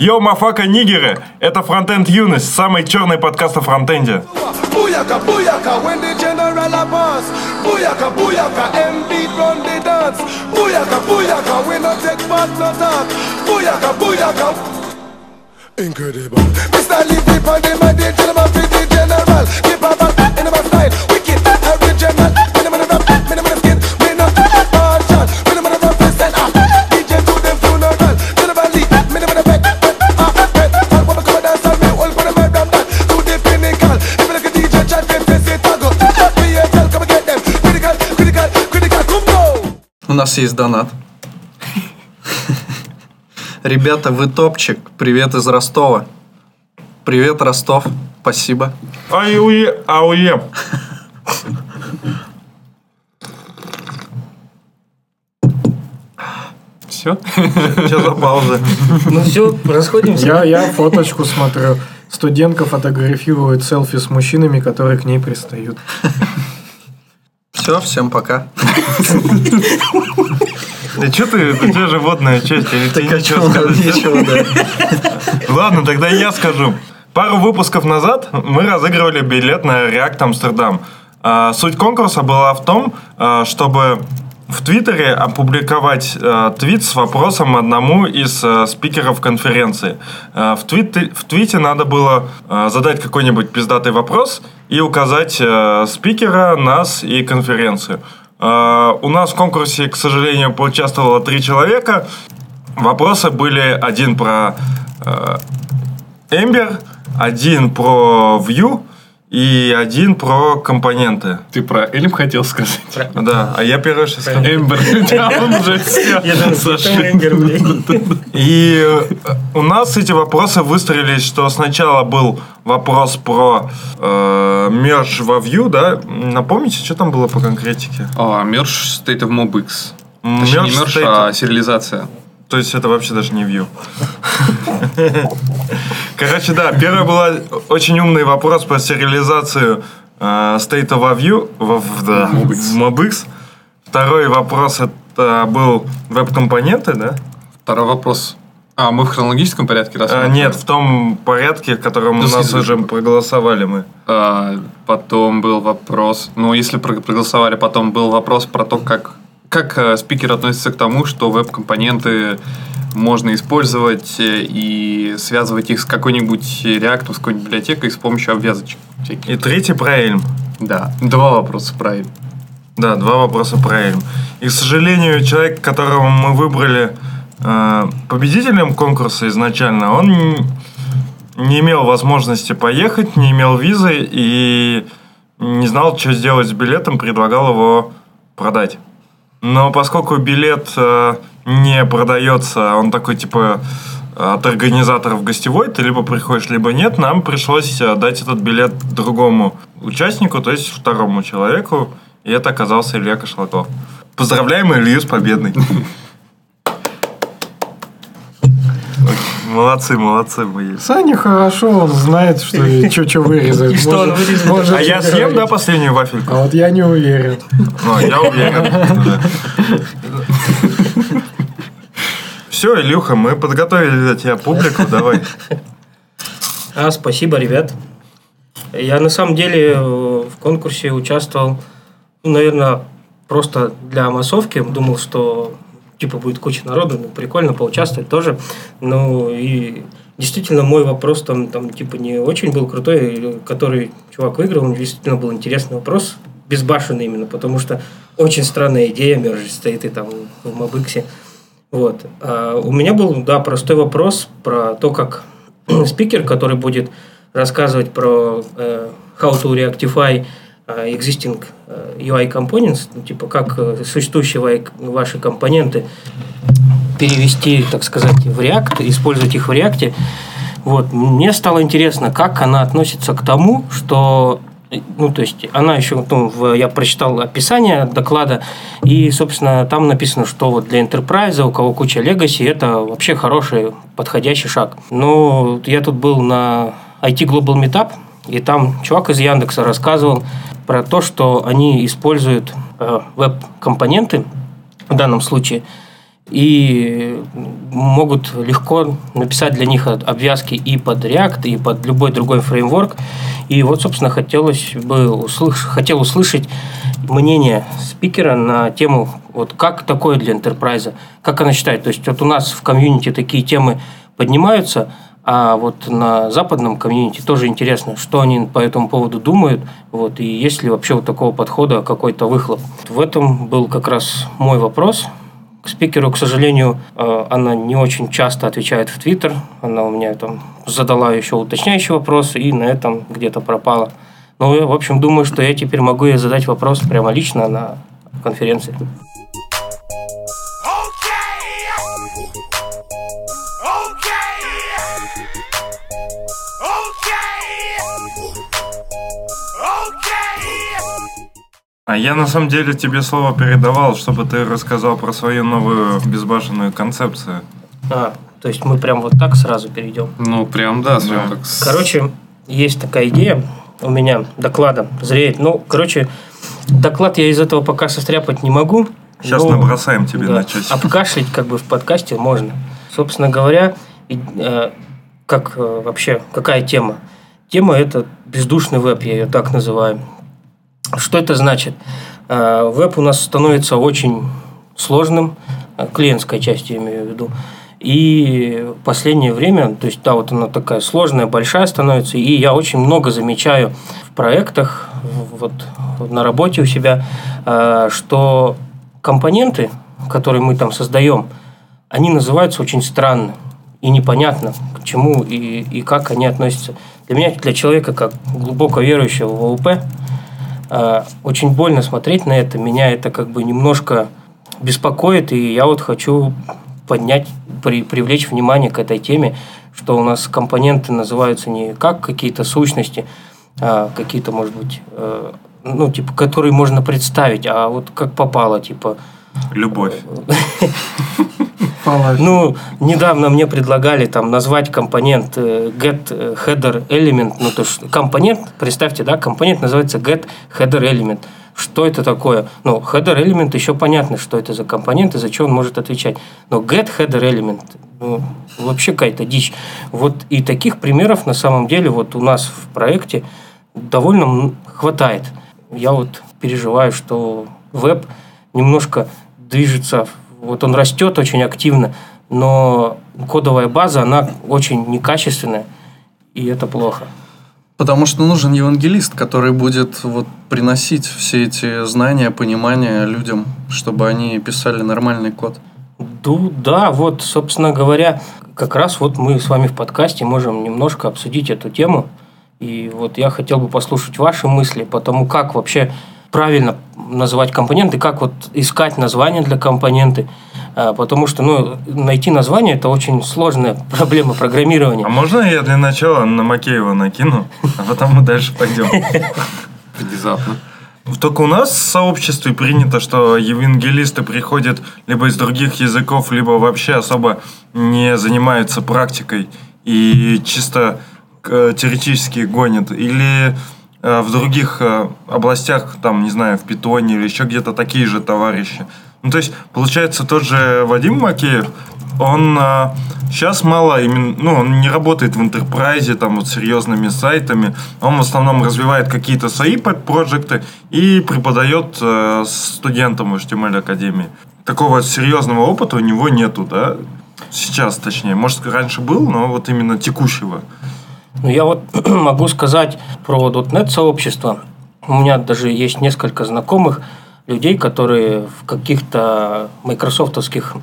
Йо, мафака, нигеры! Это FrontEnd Юность, самый черный подкаст о фронтенде. У нас есть донат. Ребята, вы топчик. Привет из Ростова. Привет, Ростов. Спасибо. Ай-уе, ауе. Все? Что за пауза? Ну все, расходимся. Я фоточку смотрю. Студентка фотографирует селфи с мужчинами, которые к ней пристают. Все, всем пока. Да что ты, у тебя животная часть, или тебе ничего сказать? Ладно, тогда я скажу. Пару выпусков назад мы разыгрывали билет на React Amsterdam. Суть конкурса была в том, чтобы в Твиттере опубликовать твит с вопросом одному из спикеров конференции. В твите надо было задать какой-нибудь пиздатый вопрос и указать спикера, нас и конференцию. У нас в конкурсе, к сожалению, поучаствовало 3 человека. Вопросы были: один про Ember, один про Vue и один про компоненты. Ты про Эльм хотел сказать? Да, а я первый сейчас сказал. Эмбер. Да, он уже все. Я думаю, что и у нас эти вопросы выстроились, что сначала был вопрос про мерж во Vue, да? Напомните, что там было по конкретике? Мерж state of MobX. Точнее, не мерж, а сериализация. То есть, это вообще даже не Vue. Короче, да, первый был очень умный вопрос про сериализацию стейта во Vue, в MobX. Второй вопрос это был веб-компоненты, да? Второй вопрос. А, мы в хронологическом порядке рассматриваем? Нет, в том порядке, в котором у нас уже проголосовали мы. Потом был вопрос... Ну, если проголосовали, потом был вопрос про то, как спикер относится к тому, что веб-компоненты можно использовать и связывать их с какой-нибудь React, с какой-нибудь библиотекой с помощью обвязочек всяких. И третий про Elm. Да, 2 вопроса про Elm. Да, 2 вопроса про Elm. И, к сожалению, человек, которого мы выбрали победителем конкурса изначально, он не имел возможности поехать, не имел визы и не знал, что сделать с билетом, предлагал его продать. Но поскольку билет не продается, он такой, типа, от организаторов гостевой, ты либо приходишь, либо нет, нам пришлось дать этот билет другому участнику, то есть второму человеку, и это оказался Илья Кошлаков. Поздравляем Илью с победой. Молодцы, мои. Саня хорошо, он знает, что вырезать. А я съем, да, последнюю вафельку? А вот я не уверен. Я уверен. Все, Илюха, мы подготовили для тебя публику, давай. Спасибо, ребят. Я на самом деле в конкурсе участвовал, наверное, просто для массовки. Думал, что... Типа будет куча народу, ну, прикольно поучаствовать тоже. Ну и действительно мой вопрос там типа не очень был крутой, который чувак выиграл, он действительно был интересный вопрос, безбашенный именно, потому что очень странная идея мерж стоит и там в MobX. Вот. А у меня был, да, простой вопрос про то, как спикер, который будет рассказывать про how to reactify existing UI components, типа как существующие ваши компоненты перевести, так сказать, в React, использовать их в React. Вот. Мне стало интересно, как она относится к тому, что, ну, то есть, она еще, я прочитал описание доклада, и, собственно, там написано, что вот для Enterprise, у кого куча Legacy, это вообще хороший, подходящий шаг. Но я тут был на IT Global Meetup, и там чувак из Яндекса рассказывал про то, что они используют веб-компоненты в данном случае и могут легко написать для них обвязки и под React, и под любой другой фреймворк. И вот, собственно, хотел услышать мнение спикера на тему, вот как такое для энтерпрайза, как она считает. То есть вот у нас в комьюнити такие темы поднимаются, а вот на западном комьюнити тоже интересно, что они по этому поводу думают, вот, и есть ли вообще у такого подхода какой-то выхлоп. В этом был как раз мой вопрос. К спикеру, к сожалению, она не очень часто отвечает в Twitter. Она у меня там задала еще уточняющий вопрос и на этом где-то пропала. Ну, я, в общем, думаю, что я теперь могу ей задать вопрос прямо лично на конференции. А я на самом деле тебе слово передавал, чтобы ты рассказал про свою новую безбашенную концепцию. А, то есть мы прям вот так сразу перейдем? Ну, прям да, прям так. Короче, есть такая идея у меня доклада зреет. Ну, короче, доклад я из этого пока состряпать не могу. Сейчас набросаем тебе да, на часть. Обкашлять как бы в подкасте можно. Собственно говоря, как вообще, какая тема? Тема это бездушный веб, я ее так называю. Что это значит? Веб у нас становится очень сложным, клиентская часть, я имею в виду. И в последнее время, то есть, да, вот она такая сложная, большая становится, и я очень много замечаю в проектах, вот на работе у себя, что компоненты, которые мы там создаем, они называются очень странно и непонятно, к чему и как они относятся. Для меня, для человека, как глубоко верующего в ООП, очень больно смотреть на это, меня это как бы немножко беспокоит, и я вот хочу привлечь внимание к этой теме, что у нас компоненты называются не как какие-то сущности, а какие-то, может быть, ну, типа, которые можно представить, а вот как попало, типа... Любовь. Ну, недавно мне предлагали там назвать компонент get header element. Ну, то есть компонент, представьте, да, компонент называется get header element. Что это такое? Ну, header element еще понятно, что это за компонент и за что он может отвечать. Но get header element, ну, вообще какая-то дичь. Вот и таких примеров на самом деле вот у нас в проекте довольно хватает. Я вот переживаю, что веб немножко движется. Вот он растет очень активно, но кодовая база, она очень некачественная, и это плохо. Потому что нужен евангелист, который будет вот приносить все эти знания, понимания людям, чтобы они писали нормальный код. Да, вот, собственно говоря, как раз вот мы с вами в подкасте можем немножко обсудить эту тему. И вот я хотел бы послушать ваши мысли по тому, как вообще... правильно называть компоненты, как вот искать название для компоненты, потому что найти название – это очень сложная проблема программирования. А можно я для начала на Макеева накину, а потом мы дальше пойдем? Внезапно. Только у нас в сообществе принято, что евангелисты приходят либо из других языков, либо вообще особо не занимаются практикой и чисто теоретически гонят, или... в других областях, там, не знаю, в Питоне или еще где-то такие же товарищи. Ну, то есть, получается, тот же Вадим Макеев, он сейчас мало, именно, ну, он не работает в энтерпрайзе, там, вот, серьезными сайтами, он в основном развивает какие-то свои подпроекты и преподает студентам в HTML-академии. Такого серьезного опыта у него нету, да, сейчас, точнее, может, раньше был, но вот именно текущего. Ну, я вот могу сказать про .NET-сообщество. У меня даже есть несколько знакомых людей, которые в каких-то майкрософтовских,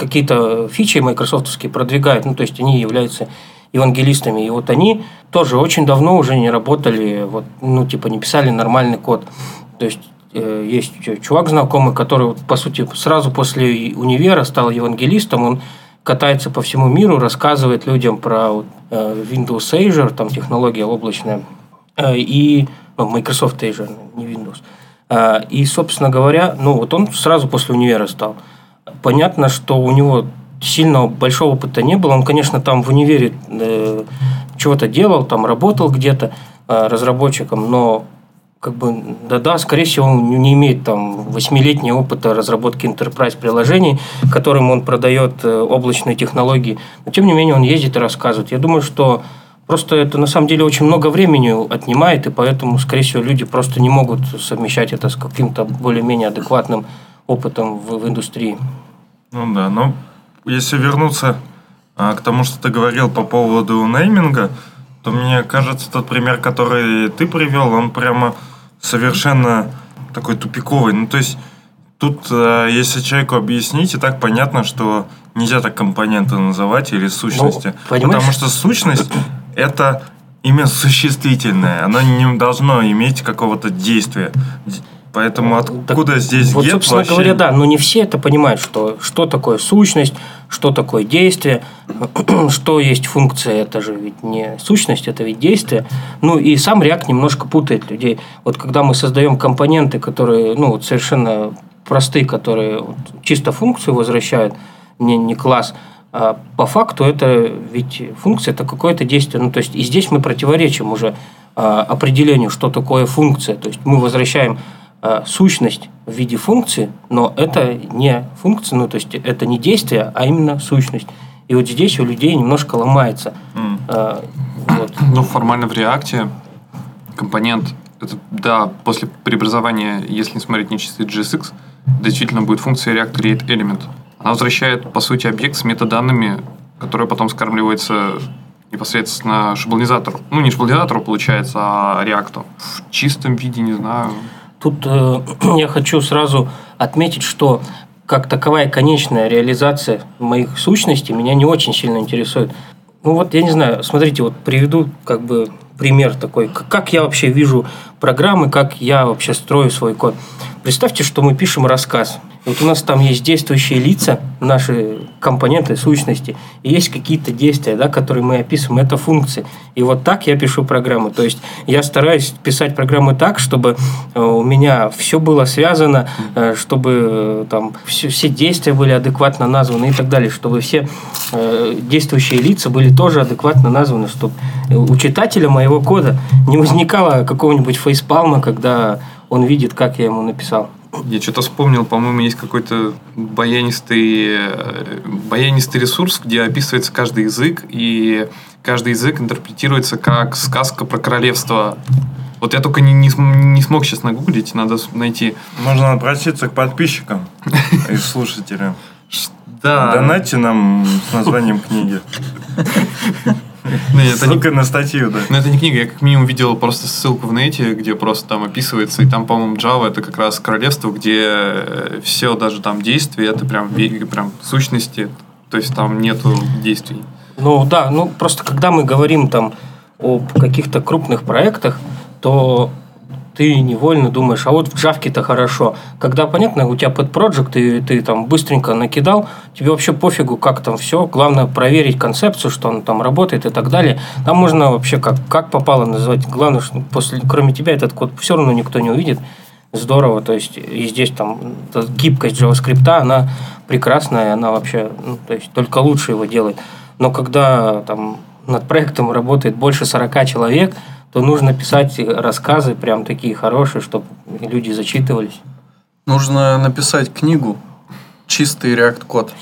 какие-то фичи майкрософтовские продвигают. Ну, то есть, они являются евангелистами. И вот они тоже очень давно уже не работали, вот, ну, типа, не писали нормальный код. То есть, есть чувак знакомый, который, по сути, сразу после универа стал евангелистом, он катается по всему миру, рассказывает людям про Windows Azure, там технология облачная, и Microsoft Azure, не Windows. И, собственно говоря, ну вот он сразу после универа стал. Понятно, что у него сильного большого опыта не было. Он, конечно, там в универе чего-то делал, там работал где-то разработчиком, но как бы, да-да, скорее всего, он не имеет там 8-летнего опыта разработки enterprise-приложений, которым он продает облачные технологии, но тем не менее он ездит и рассказывает. Я думаю, что просто это на самом деле очень много времени отнимает, и поэтому, скорее всего, люди просто не могут совмещать это с каким-то более-менее адекватным опытом в индустрии. Ну да, но если вернуться к тому, что ты говорил по поводу нейминга, то мне кажется, тот пример, который ты привел, он прямо совершенно такой тупиковый. Ну, то есть, тут, если человеку объяснить, и так понятно, что нельзя так компоненты называть или сущности. Ну, потому что сущность – это имя существительное. Оно не должно иметь какого-то действия. Поэтому откуда так, здесь вот, get собственно вообще? Говоря, да, но не все это понимают, что такое сущность, что такое действие, что есть функция, это же ведь не сущность, это ведь действие. Ну, и сам React немножко путает людей. Вот когда мы создаем компоненты, которые ну, вот совершенно простые, которые вот, чисто функцию возвращают, не класс, а по факту это ведь функция, это какое-то действие. Ну, то есть, и здесь мы противоречим уже определению, что такое функция. То есть, мы возвращаем сущность в виде функции, но это не функция, ну то есть это не действие, а именно сущность. И вот здесь у людей немножко ломается. Вот. Ну, формально в React компонент, это, да, после преобразования, если не смотреть не чистый JSX, действительно будет функция React Create Element. Она возвращает, по сути, объект с метаданными, которые потом скармливаются непосредственно шаблонизатору. Ну, не шаблонизатору, получается, а React. В чистом виде, не знаю... Тут я хочу сразу отметить, что как таковая конечная реализация моих сущностей меня не очень сильно интересует. Ну вот, я не знаю, смотрите, вот приведу как бы пример такой, как я вообще вижу программы, как я вообще строю свой код. Представьте, что мы пишем рассказ. Вот у нас там есть действующие лица, наши компоненты, сущности, и есть какие-то действия, да, которые мы описываем, это функции. И вот так я пишу программу. То есть, я стараюсь писать программы так, чтобы у меня все было связано, чтобы там, все действия были адекватно названы и так далее, чтобы все действующие лица были тоже адекватно названы, чтобы у читателя моего кода не возникало какого-нибудь фейспалма, когда он видит, как я ему написал. Я что-то вспомнил, по-моему, есть какой-то баянистый ресурс, где описывается каждый язык, и каждый язык интерпретируется как сказка про королевство. Вот я только не смог сейчас нагуглить, надо найти. Можно обратиться к подписчикам и слушателям. Да. Донатьте нам с названием книги. Ссылка на статью, да. Но это не книга, я как минимум видел просто ссылку в нете, где просто там описывается, и там, по-моему, Java — это как раз королевство, где все даже там действия — это прям сущности, то есть там нету действий. Ну да, ну просто когда мы говорим там об каких-то крупных проектах, то ты невольно думаешь, а вот в Java-ке-то хорошо. Когда, понятно, у тебя подпроджект, и ты там быстренько накидал, тебе вообще пофигу, как там все, главное проверить концепцию, что она там работает и так далее. Там можно вообще как попало называть. Главное, что кроме тебя этот код все равно никто не увидит. Здорово, то есть, и здесь там гибкость JavaScript, она прекрасная, она вообще, ну, то есть, только лучше его делает. Но когда там над проектом работает больше 40 человек, то нужно писать рассказы прям такие хорошие, чтобы люди зачитывались. Нужно написать книгу «Чистый React-код».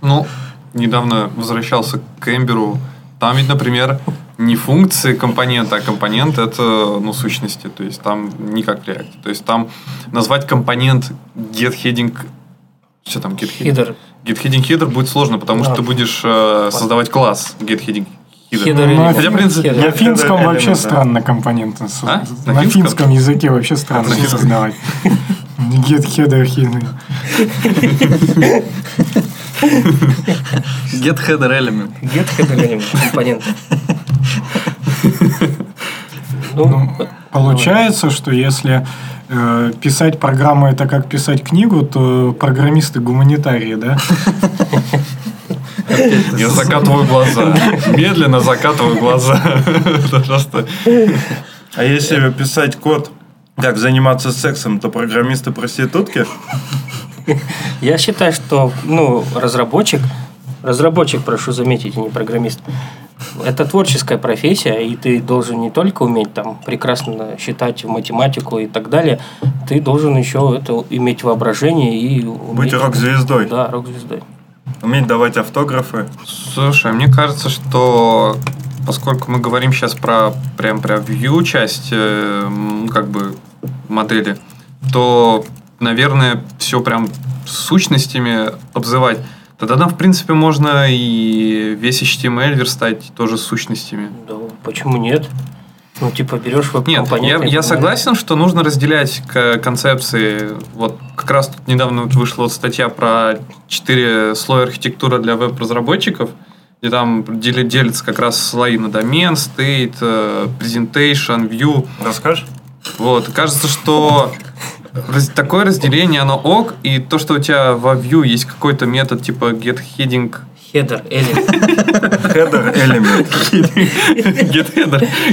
Ну, недавно возвращался к Эмберу. Там ведь, например, не функции компонента, а компонент – это ну, сущности. То есть, там не как в React. То есть, там назвать компонент getHeading… Что там? GetHeader. GetHeading-header будет сложно, потому что ты будешь создавать класс GetHeading. На финском вообще странно компоненты. На финском языке вообще странно создавать. Get header header. Get header element. Get header element компоненты. Получается, что если писать программу это как писать книгу, то программисты гуманитарии, да? Я закатываю глаза. Медленно закатываю глаза. А если писать код, как заниматься сексом, то программисты проститутки? Я считаю, что разработчик, прошу заметить, а не программист, это творческая профессия, и ты должен не только уметь там прекрасно считать математику и так далее, ты должен еще это иметь воображение и уметь... Быть рок-звездой. Да, рок-звездой. Уметь давать автографы. Слушай, мне кажется, что поскольку мы говорим сейчас про прям про Vue часть, как бы модели, то, наверное, все прям сущностями обзывать. Тогда там, в принципе, можно и весь HTML верстать тоже с сущностями. Да, почему нет? Ну, типа, берешь веб-компонент. Нет, я согласен, что нужно разделять концепции. Вот как раз тут недавно вышла вот статья про 4 слоя архитектуры для веб-разработчиков, где там делятся как раз слои на домен, стейт, presentation, view. Расскажешь? Вот, кажется, что... Такое разделение, оно ок, и то, что у тебя во Vue есть какой-то метод типа getHeading... Header element. Header element.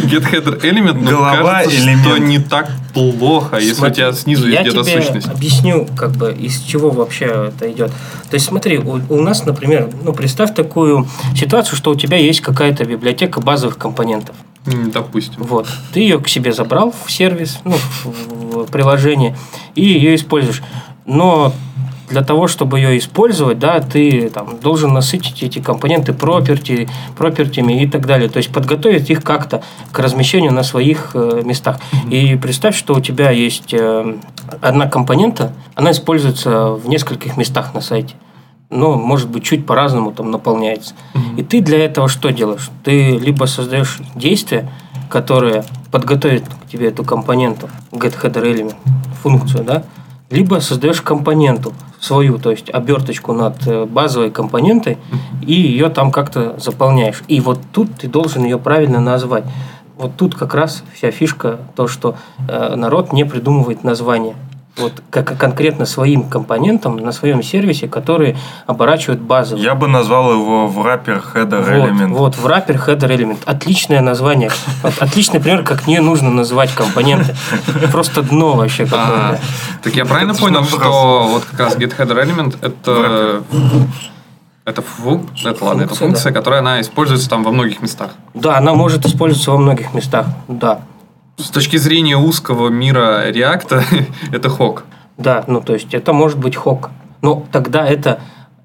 GetHeader element. Голова элемент. Что не так плохо, если у тебя снизу есть где-то сущность. Я тебе объясню, как бы, из чего вообще это идет. То есть, смотри, у нас, например, ну, представь такую ситуацию, что у тебя есть какая-то библиотека базовых компонентов. Допустим. Вот. Ты ее к себе забрал в сервис, ну, в приложение, и ее используешь. Но для того, чтобы ее использовать, да, ты там должен насытить эти компоненты пропертями и так далее. То есть подготовить их как-то к размещению на своих местах. И представь, что у тебя есть одна компонента, она используется в нескольких местах на сайте. Но, может быть, чуть по-разному там наполняется. И ты для этого что делаешь? Ты либо создаешь действие, которое подготовит к тебе эту компоненту, getHeaderElement, функцию, да, либо создаешь компоненту свою, то есть оберточку над базовой компонентой, и ее там как-то заполняешь. И вот тут ты должен ее правильно назвать. Вот тут как раз вся фишка, то, что народ не придумывает название. Вот как конкретно своим компонентам на своем сервисе, которые оборачивают базовый. Я бы назвал его wrapper header element. Вот, wrapper header element. Отличное название. Отличный пример, как не нужно называть компоненты. Просто дно вообще. Так я правильно понял, что вот как раз get header element это функция, которая она используется там во многих местах. Да, она может использоваться во многих местах. Да. С точки зрения узкого мира React это хок. Да, ну то есть это может быть хок. Но тогда это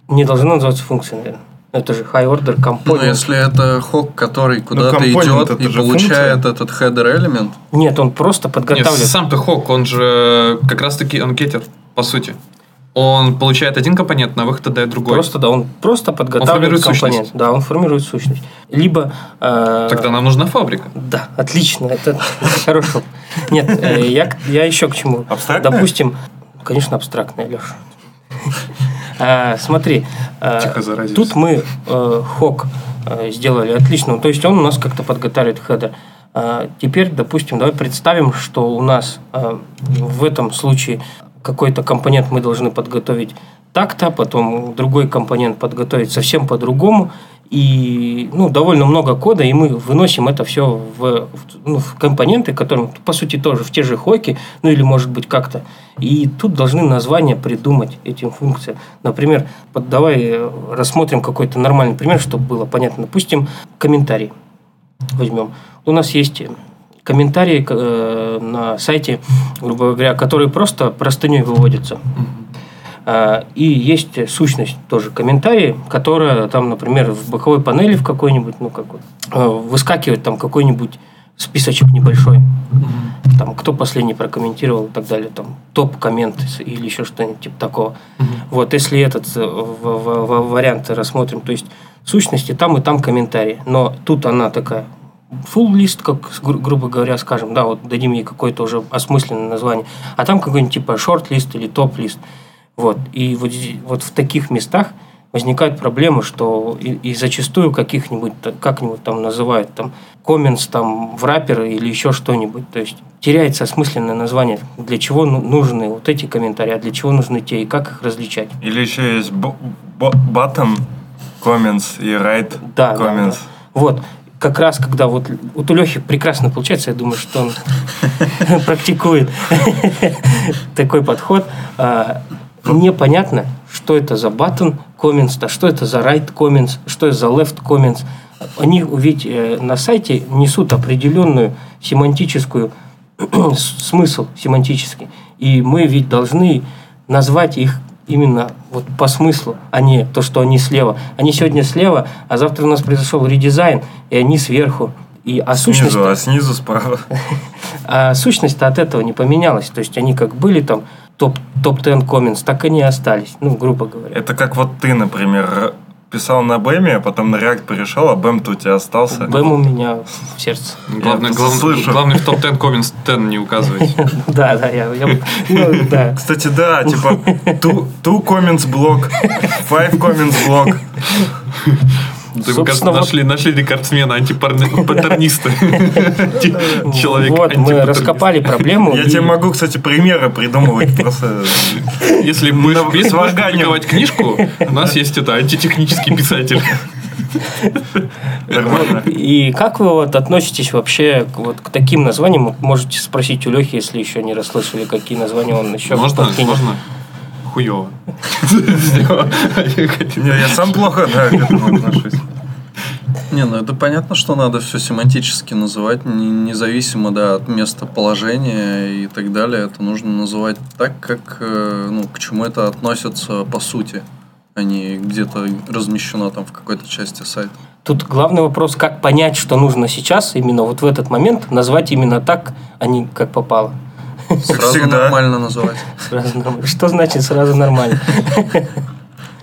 не должно называться функцией, наверное. Это же high order component. Но если это хок, который куда-то идет и получает функция. Этот header элемент. Нет, он просто подготавливает. Нет, сам-то хок, он же как раз-таки анкетер, по сути. Он получает один компонент, на выход отдает другой. Просто да, он просто подготавливает компонент. Сущность. Да, он формирует сущность. Либо... Тогда нам нужна фабрика. Да, отлично, это хорошо. Нет, я еще к чему. Абстрактная? Допустим, конечно, абстрактная, Леша. Смотри, тут мы хок сделали отлично. То есть, он у нас как-то подготавливает хедер. Теперь, допустим, давай представим, что у нас в этом случае... Какой-то компонент мы должны подготовить так-то, потом другой компонент подготовить совсем по-другому. И ну, довольно много кода, и мы выносим это все в компоненты, которые, по сути, тоже в те же хоки, ну или, может быть, как-то. И тут должны названия придумать этим функциям. Например, давай рассмотрим какой-то нормальный пример, чтобы было понятно. Допустим, комментарий возьмем. У нас есть... комментарии на сайте, грубо говоря, которые просто простыней выводятся. И есть сущность тоже комментарии, которая там, например, в боковой панели в какой-нибудь, ну как вот, выскакивает там какой-нибудь списочек небольшой. Там, кто последний прокомментировал и так далее, там топ-комменты или еще что-нибудь типа такого. Вот, если этот вариант рассмотрим, то есть сущности там и там комментарии, но тут она такая full list, как, грубо говоря, скажем, да, вот дадим ей какое-то уже осмысленное название, а там какой-нибудь типа short-лист или топ-лист. Вот. И вот в таких местах возникают проблемы, что и зачастую каких-нибудь, как-нибудь там называют там comments, там wrapper или еще что-нибудь. То есть теряется осмысленное название, для чего нужны вот эти комментарии, а для чего нужны те, и как их различать. Или еще есть bottom comments и right comments. Да. Вот. Как раз, когда вот у Лехи прекрасно получается, я думаю, что он практикует такой подход. Мне понятно, что это за button comments, что это за right comments, что это за left comments. Они ведь на сайте несут определенную семантическую смысл семантический. И мы ведь должны назвать их именно вот по смыслу, а не то, что они слева. Они сегодня слева, а завтра у нас произошел редизайн, и они сверху. А сущность... Снизу, а снизу справа. А сущность-то от этого не поменялась. То есть, они как были там топ-10 comments, так они и остались, ну, грубо говоря. Это как вот ты, например, писал на Бэме, а потом на React перешел, а Бэм-то у тебя остался. Бэм у меня в сердце. Главное, в топ-10 comments 10 не указывать. Да, я... Кстати, да, типа 2 comments блок, 5 comments блок. Нашли рекордсмена антипатерниста. Вот, мы раскопали проблему. Я тебе могу, кстати, примеры придумывать. Просто если будешь публиковать книжку, у нас есть это антитехнический писатель. И как вы относитесь вообще к таким названиям? Можете спросить у Лехи, если еще не расслышали, какие названия он еще подкинет. Можно. Хуёво. Я сам плохо к этому отношусь. Это понятно, что надо все семантически называть, независимо от местоположения и так далее. Это нужно называть так, как к чему это относится по сути, а не где-то размещено там в какой-то части сайта. Тут главный вопрос, как понять, что нужно сейчас, именно вот в этот момент, назвать именно так, а не как попало. Сразу нормально называть. Что значит сразу нормально?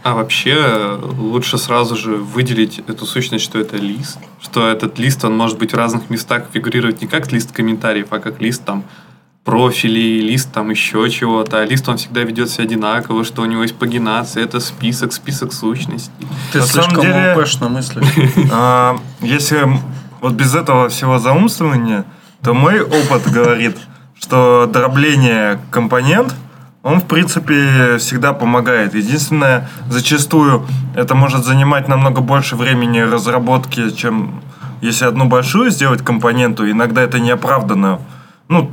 А вообще лучше сразу же выделить эту сущность, что это лист. Что этот лист, он может быть в разных местах фигурировать не как лист комментариев, а как лист там профилей, лист там еще чего-то. А лист, он всегда ведет себя одинаково, что у него есть пагинация, это список сущностей. Ты слишком упешно мыслишь. Если вот без этого всего заумствования, то мой опыт говорит, что дробление компонент, он, в принципе, всегда помогает. Единственное, зачастую это может занимать намного больше времени разработки, чем если одну большую сделать компоненту. Иногда это неоправданно.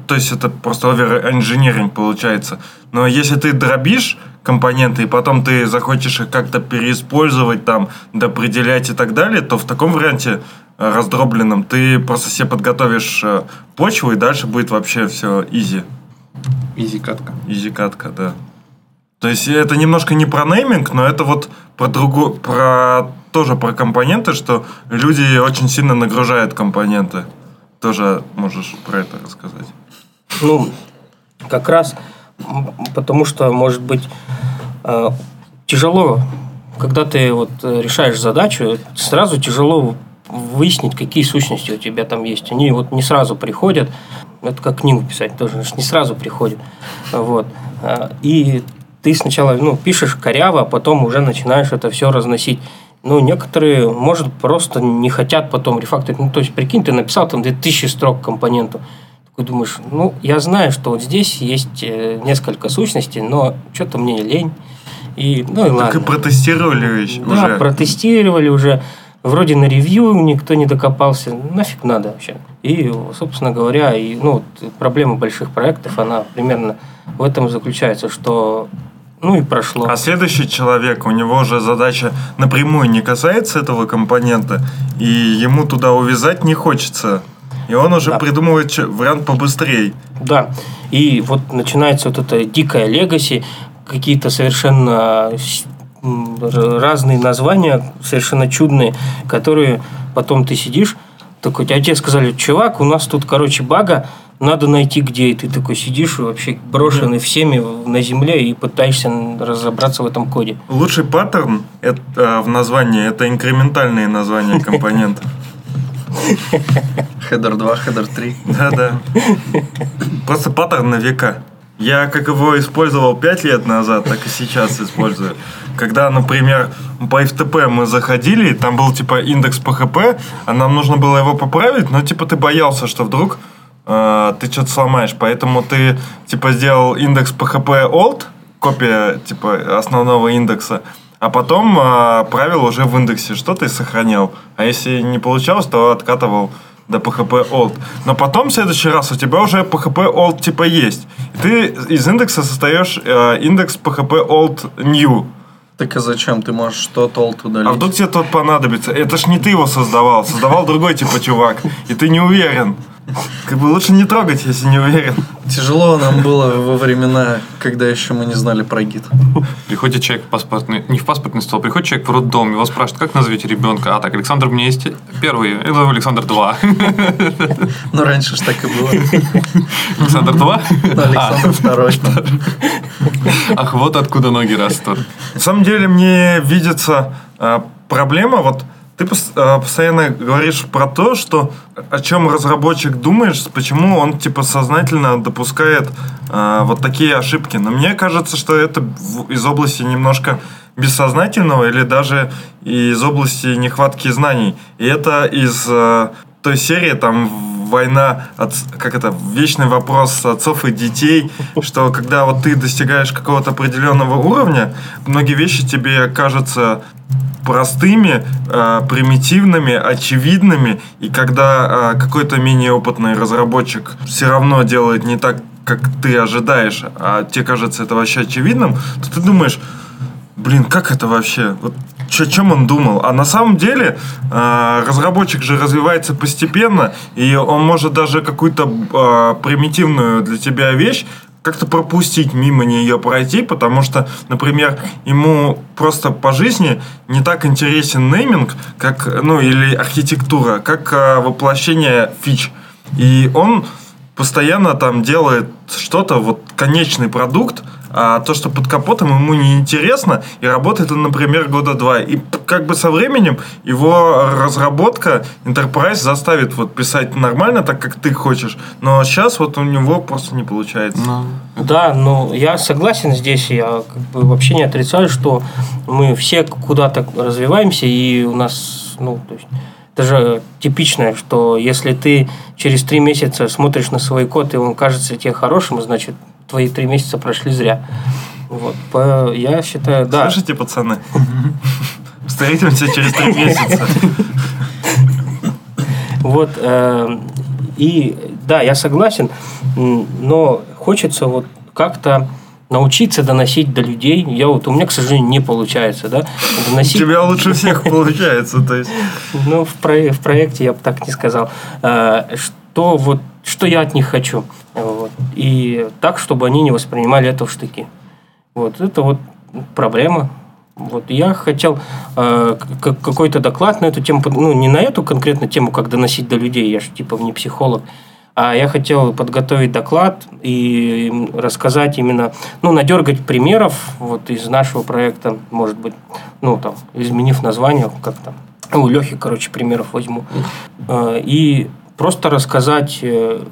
То есть, это просто овер-инжиниринг получается. Но если ты дробишь компоненты, и потом ты захочешь их как-то переиспользовать, там, доопределять и так далее, то в таком варианте раздробленным ты просто себе подготовишь почву, и дальше будет вообще все изи. Изи-катка, да. То есть, это немножко не про нейминг, но это вот тоже про компоненты, что люди очень сильно нагружают компоненты. Тоже можешь про это рассказать. Как раз потому что, может быть, тяжело, когда ты вот решаешь задачу, сразу тяжело выяснить, какие сущности у тебя там есть. Они вот не сразу приходят. Это как книгу писать тоже, не сразу приходит. Вот. И ты сначала пишешь коряво, а потом уже начинаешь это все разносить. Некоторые, может, просто не хотят потом рефакторить. То есть, прикинь, ты написал там 2000 строк компоненту. Такой думаешь, я знаю, что вот здесь есть несколько сущностей, но что-то мне лень. И ладно. Так и протестировали уже. Вроде на ревью никто не докопался. Нафиг надо вообще. И, собственно говоря, проблема больших проектов, она примерно в этом заключается, что... и прошло. А следующий человек, у него уже задача напрямую не касается этого компонента, и ему туда увязать не хочется. И он уже придумывает вариант побыстрее. Да. И вот начинается вот эта дикая легаси, какие-то совершенно разные названия, совершенно чудные, которые потом ты сидишь, такой, а тебе сказали, чувак, у нас тут, бага, надо найти где. И ты такой сидишь, вообще брошенный всеми на земле, и пытаешься разобраться в этом коде. Лучший паттерн в названии – это инкрементальные названия компонентов. Хедер 2, хедер 3. Да. Просто паттерн на века. Я как его использовал 5 лет назад, так и сейчас использую. Когда, например, по FTP мы заходили, там был индекс PHP, а нам нужно было его поправить, но ты боялся, что вдруг ты что-то сломаешь. Поэтому ты сделал индекс PHP old, копия основного индекса, а потом правил уже в индексе что-то и сохранял. А если не получалось, то откатывал до PHP old. Но потом в следующий раз у тебя уже PHP old есть. И ты из индекса создаешь индекс PHP old new. Так а зачем? Ты можешь что-то удалить. А вдруг тебе тот понадобится? Это ж не ты его создавал. Создавал другой типа чувак. И ты не уверен. Как бы лучше не трогать, если не уверен. Тяжело нам было во времена, когда еще мы не знали про гид. Приходит человек в паспортный, не в паспортный стол, приходит человек в роддом, его спрашивают, как назовете ребенка? А так, Александр мне есть первый, Александр 2. Ну, раньше ж так и было. Александр 2? Александр 2. Ах, вот откуда ноги растут. На самом деле, мне видится проблема, вот ты постоянно говоришь про то, что о чем разработчик думаешь, почему он типа сознательно допускает вот такие ошибки. Но мне кажется, что это из области немножко бессознательного или даже из области нехватки знаний. И это из той серии там война, как это, вечный вопрос отцов и детей, что когда вот ты достигаешь какого-то определенного уровня, многие вещи тебе кажутся простыми, примитивными, очевидными, и когда какой-то менее опытный разработчик все равно делает не так, как ты ожидаешь, а тебе кажется это вообще очевидным, то ты думаешь, блин, как это вообще? Вот о чем он думал? А на самом деле разработчик же развивается постепенно, и он может даже какую-то примитивную для тебя вещь как-то пропустить, мимо нее пройти, потому что, например, ему просто по жизни не так интересен нейминг, как, ну, или архитектура, как воплощение фич. И он постоянно там делает что-то, вот конечный продукт, а то, что под капотом, ему неинтересно, и работает он, например, года два. И как бы со временем его разработка Enterprise заставит вот писать нормально, так как ты хочешь, но сейчас вот у него просто не получается. Да, ну я согласен здесь, я как бы вообще не отрицаю, что мы все куда-то развиваемся, и у нас, ну, то есть, это же типично, что если ты через 3 месяца смотришь на свой код, и он кажется тебе хорошим, значит, твои 3 месяца прошли зря. Вот, я считаю, да. Слышите, пацаны? Встретимся через 3 месяца. Вот, и да, я согласен, но хочется вот как-то научиться доносить до людей. Я вот, у меня, к сожалению, не получается, да, доносить. У тебя лучше всех получается, то есть. Ну, в проекте я бы так не сказал. Что вот, что я от них хочу. Вот. И так, чтобы они не воспринимали это в штыки. Вот. Это вот проблема. Вот. Я хотел какой-то доклад на эту тему, ну, не на эту конкретно тему, как доносить до людей, я же типа не психолог, а я хотел подготовить доклад и рассказать именно, ну, надергать примеров вот из нашего проекта, может быть, ну, там, изменив название как-то. У Лехи, короче, примеров возьму. И просто рассказать,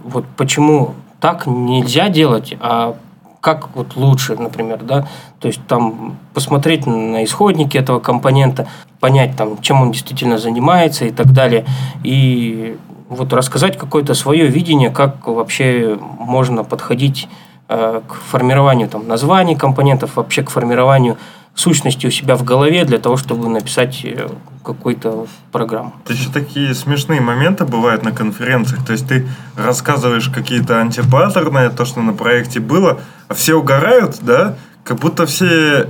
вот почему так нельзя делать, а как вот лучше, например, да, то есть там посмотреть на исходники этого компонента, понять там, чем он действительно занимается и так далее, и вот рассказать какое-то свое видение, как вообще можно подходить к формированию там названий компонентов, вообще к формированию сущности у себя в голове для того, чтобы написать какую-то программу. Еще такие смешные моменты бывают на конференциях. То есть ты рассказываешь какие-то антипаттерны, то, что на проекте было, а все угорают, да? Как будто все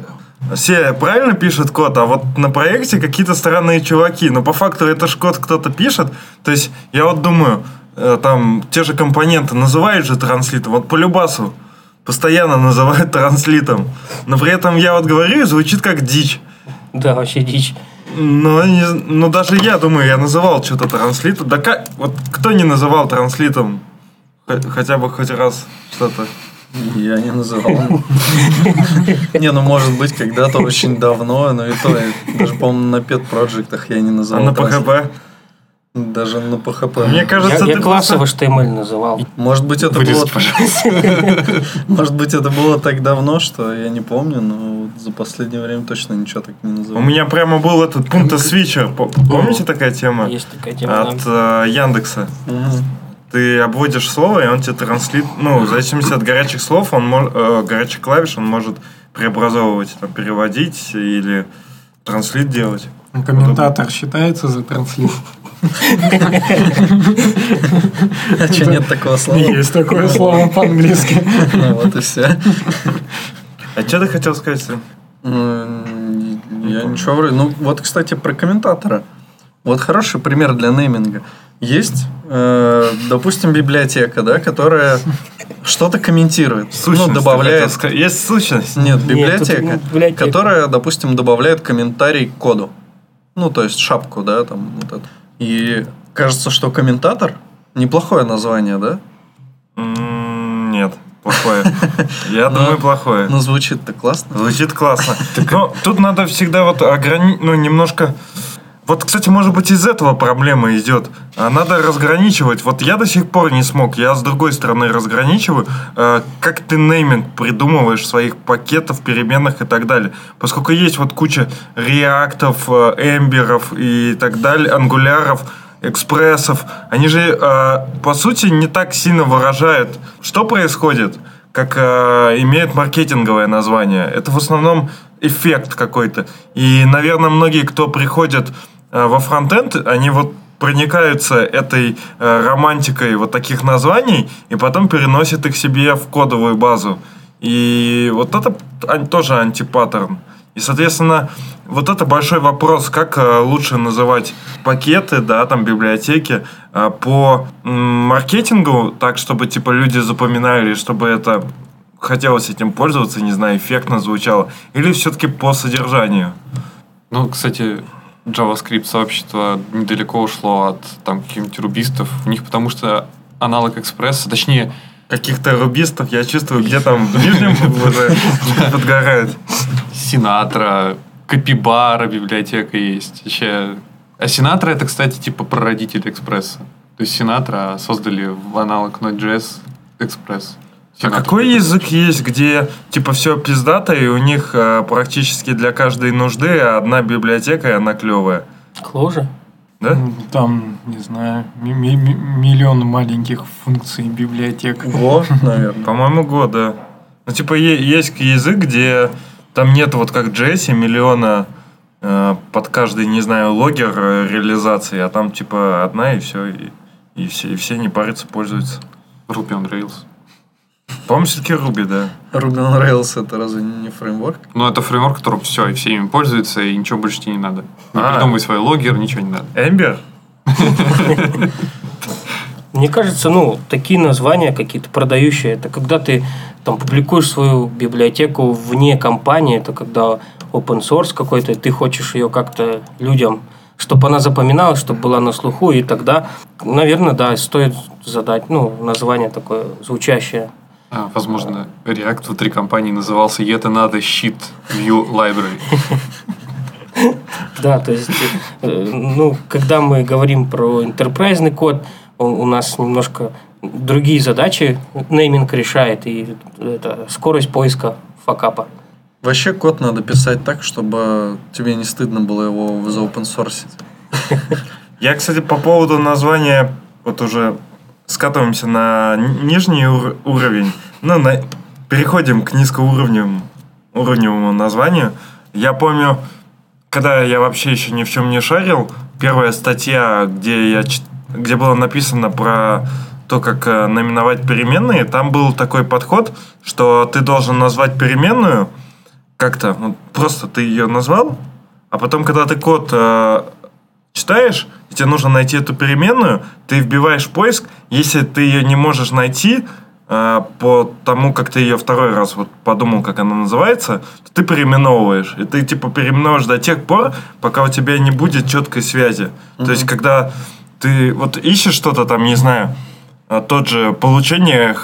правильно пишут код, а вот на проекте какие-то странные чуваки. Но по факту это ж код кто-то пишет. То есть я вот думаю, там те же компоненты называют же транслитом. Вот по любасу постоянно называют транслитом. Но при этом я вот говорю, и звучит как дичь. Да, вообще дичь. Но даже я думаю, я называл что-то транслитом. Да как, вот кто не называл транслитом хотя бы хоть раз что-то? Я не называл. Не, ну может быть, когда-то очень давно, но и то, даже, по-моему, на пет-проджектах я не называл. А на ПХП? Даже на ПХП. Мне кажется, я классы в HTML называл. Может быть, это было... Может быть, это было так давно, что я не помню, но за последнее время точно ничего так не называл. У меня прямо был этот пункт свитчер. Помните такая тема? Есть такая тема. От Яндекса. Ты обводишь слово, и он тебе транслит... Ну, в зависимости от горячих слов, горячих клавиш, он может преобразовывать, там, переводить или транслит делать. Комментатор считается за транслит? А что, нет такого слова? Есть такое слово по-английски. Ну вот и все. А что ты хотел сказать, Сэм? я ничего вроде... Ну, вот, кстати, про комментатора. Вот хороший пример для нейминга. Есть, допустим, библиотека, да, которая что-то комментирует. Сущность, ну, добавляет... Есть сущность? Нет, библиотека, нет, тут, ну, которая, допустим, добавляет комментарий к коду. Ну, то есть, шапку, да, там вот это. И кажется, что комментатор... Неплохое название, да? Нет. Плохое. Я думаю, плохое. Ну, звучит-то классно. Звучит классно. Но тут надо всегда вот ну, немножко... Вот, кстати, может быть, из этого проблема идет. Надо разграничивать. Вот я до сих пор не смог. Я, с другой стороны, разграничиваю. Как ты нейминг придумываешь своих пакетов, переменных и так далее. Поскольку есть вот куча реактов, эмберов и так далее, ангуляров, экспрессов, они же, по сути, не так сильно выражают, что происходит, как имеют маркетинговое название. Это в основном эффект какой-то. И, наверное, многие, кто приходят во фронтенд, они вот проникаются этой романтикой вот таких названий и потом переносят их себе в кодовую базу. И вот это тоже антипаттерн. И, соответственно, вот это большой вопрос, как лучше называть пакеты, да, там, библиотеки по маркетингу, так, чтобы, типа, люди запоминали, чтобы это хотелось этим пользоваться, не знаю, эффектно звучало, или все-таки по содержанию? Ну, кстати, JavaScript-сообщество недалеко ушло от, там, каких-нибудь рубистов, у них потому что аналог экспресса, точнее... Каких-то рубистов, я чувствую, где там в Нижнем уже подгорает. Синатра, Капибара библиотека есть. А Синатра — это, кстати, типа прародитель экспресса. То есть Синатра создали в аналог Node.js экспресс. А какой язык есть, где типа все пиздато, и у них практически для каждой нужды одна библиотека, и она клевая? Clojure? Да? Там, не знаю, миллион маленьких функций библиотек. Go, наверное. По-моему, Go, да. Ну, типа, есть язык, где там нет вот как в JS миллиона под каждый, не знаю, логер реализации, а там типа одна и все, и все не парятся, пользуются. Ruby on Rails. По-моему, все-таки Ruby, да. Ruby on Rails — это разве не фреймворк? Ну, это фреймворк, который все, и все им пользуются, и ничего больше тебе не надо. Не придумывай свой логер, ничего не надо. Ember? Мне кажется, ну, такие названия какие-то продающие, это когда ты там публикуешь свою библиотеку вне компании, это когда open source какой-то, ты хочешь ее как-то людям, чтобы она запоминалась, чтобы была на слуху, и тогда, наверное, да, стоит задать, ну, название такое звучащее. А, возможно, React внутри компании назывался «Это надо щит Vue Library». Да, то есть, ну, когда мы говорим про энтерпрайзный код, у нас немножко другие задачи нейминг решает, и это скорость поиска факапа. Вообще код надо писать так, чтобы тебе не стыдно было его заопенсорсить. Я, кстати, по поводу названия вот уже... Скатываемся на нижний уровень. Ну, переходим к низкоуровневому названию. Я помню, когда я вообще еще ни в чем не шарил, первая статья, где было написано про то, как наименовать переменные, там был такой подход, что ты должен назвать переменную как-то, ну, просто ты ее назвал, а потом, когда ты код читаешь, тебе нужно найти эту переменную, ты вбиваешь поиск, если ты ее не можешь найти по тому, как ты ее второй раз вот подумал, как она называется, то ты переименовываешь. И ты типа переименовываешь до тех пор, пока у тебя не будет четкой связи. Mm-hmm. То есть, когда ты вот ищешь что-то там, не знаю, тот же получение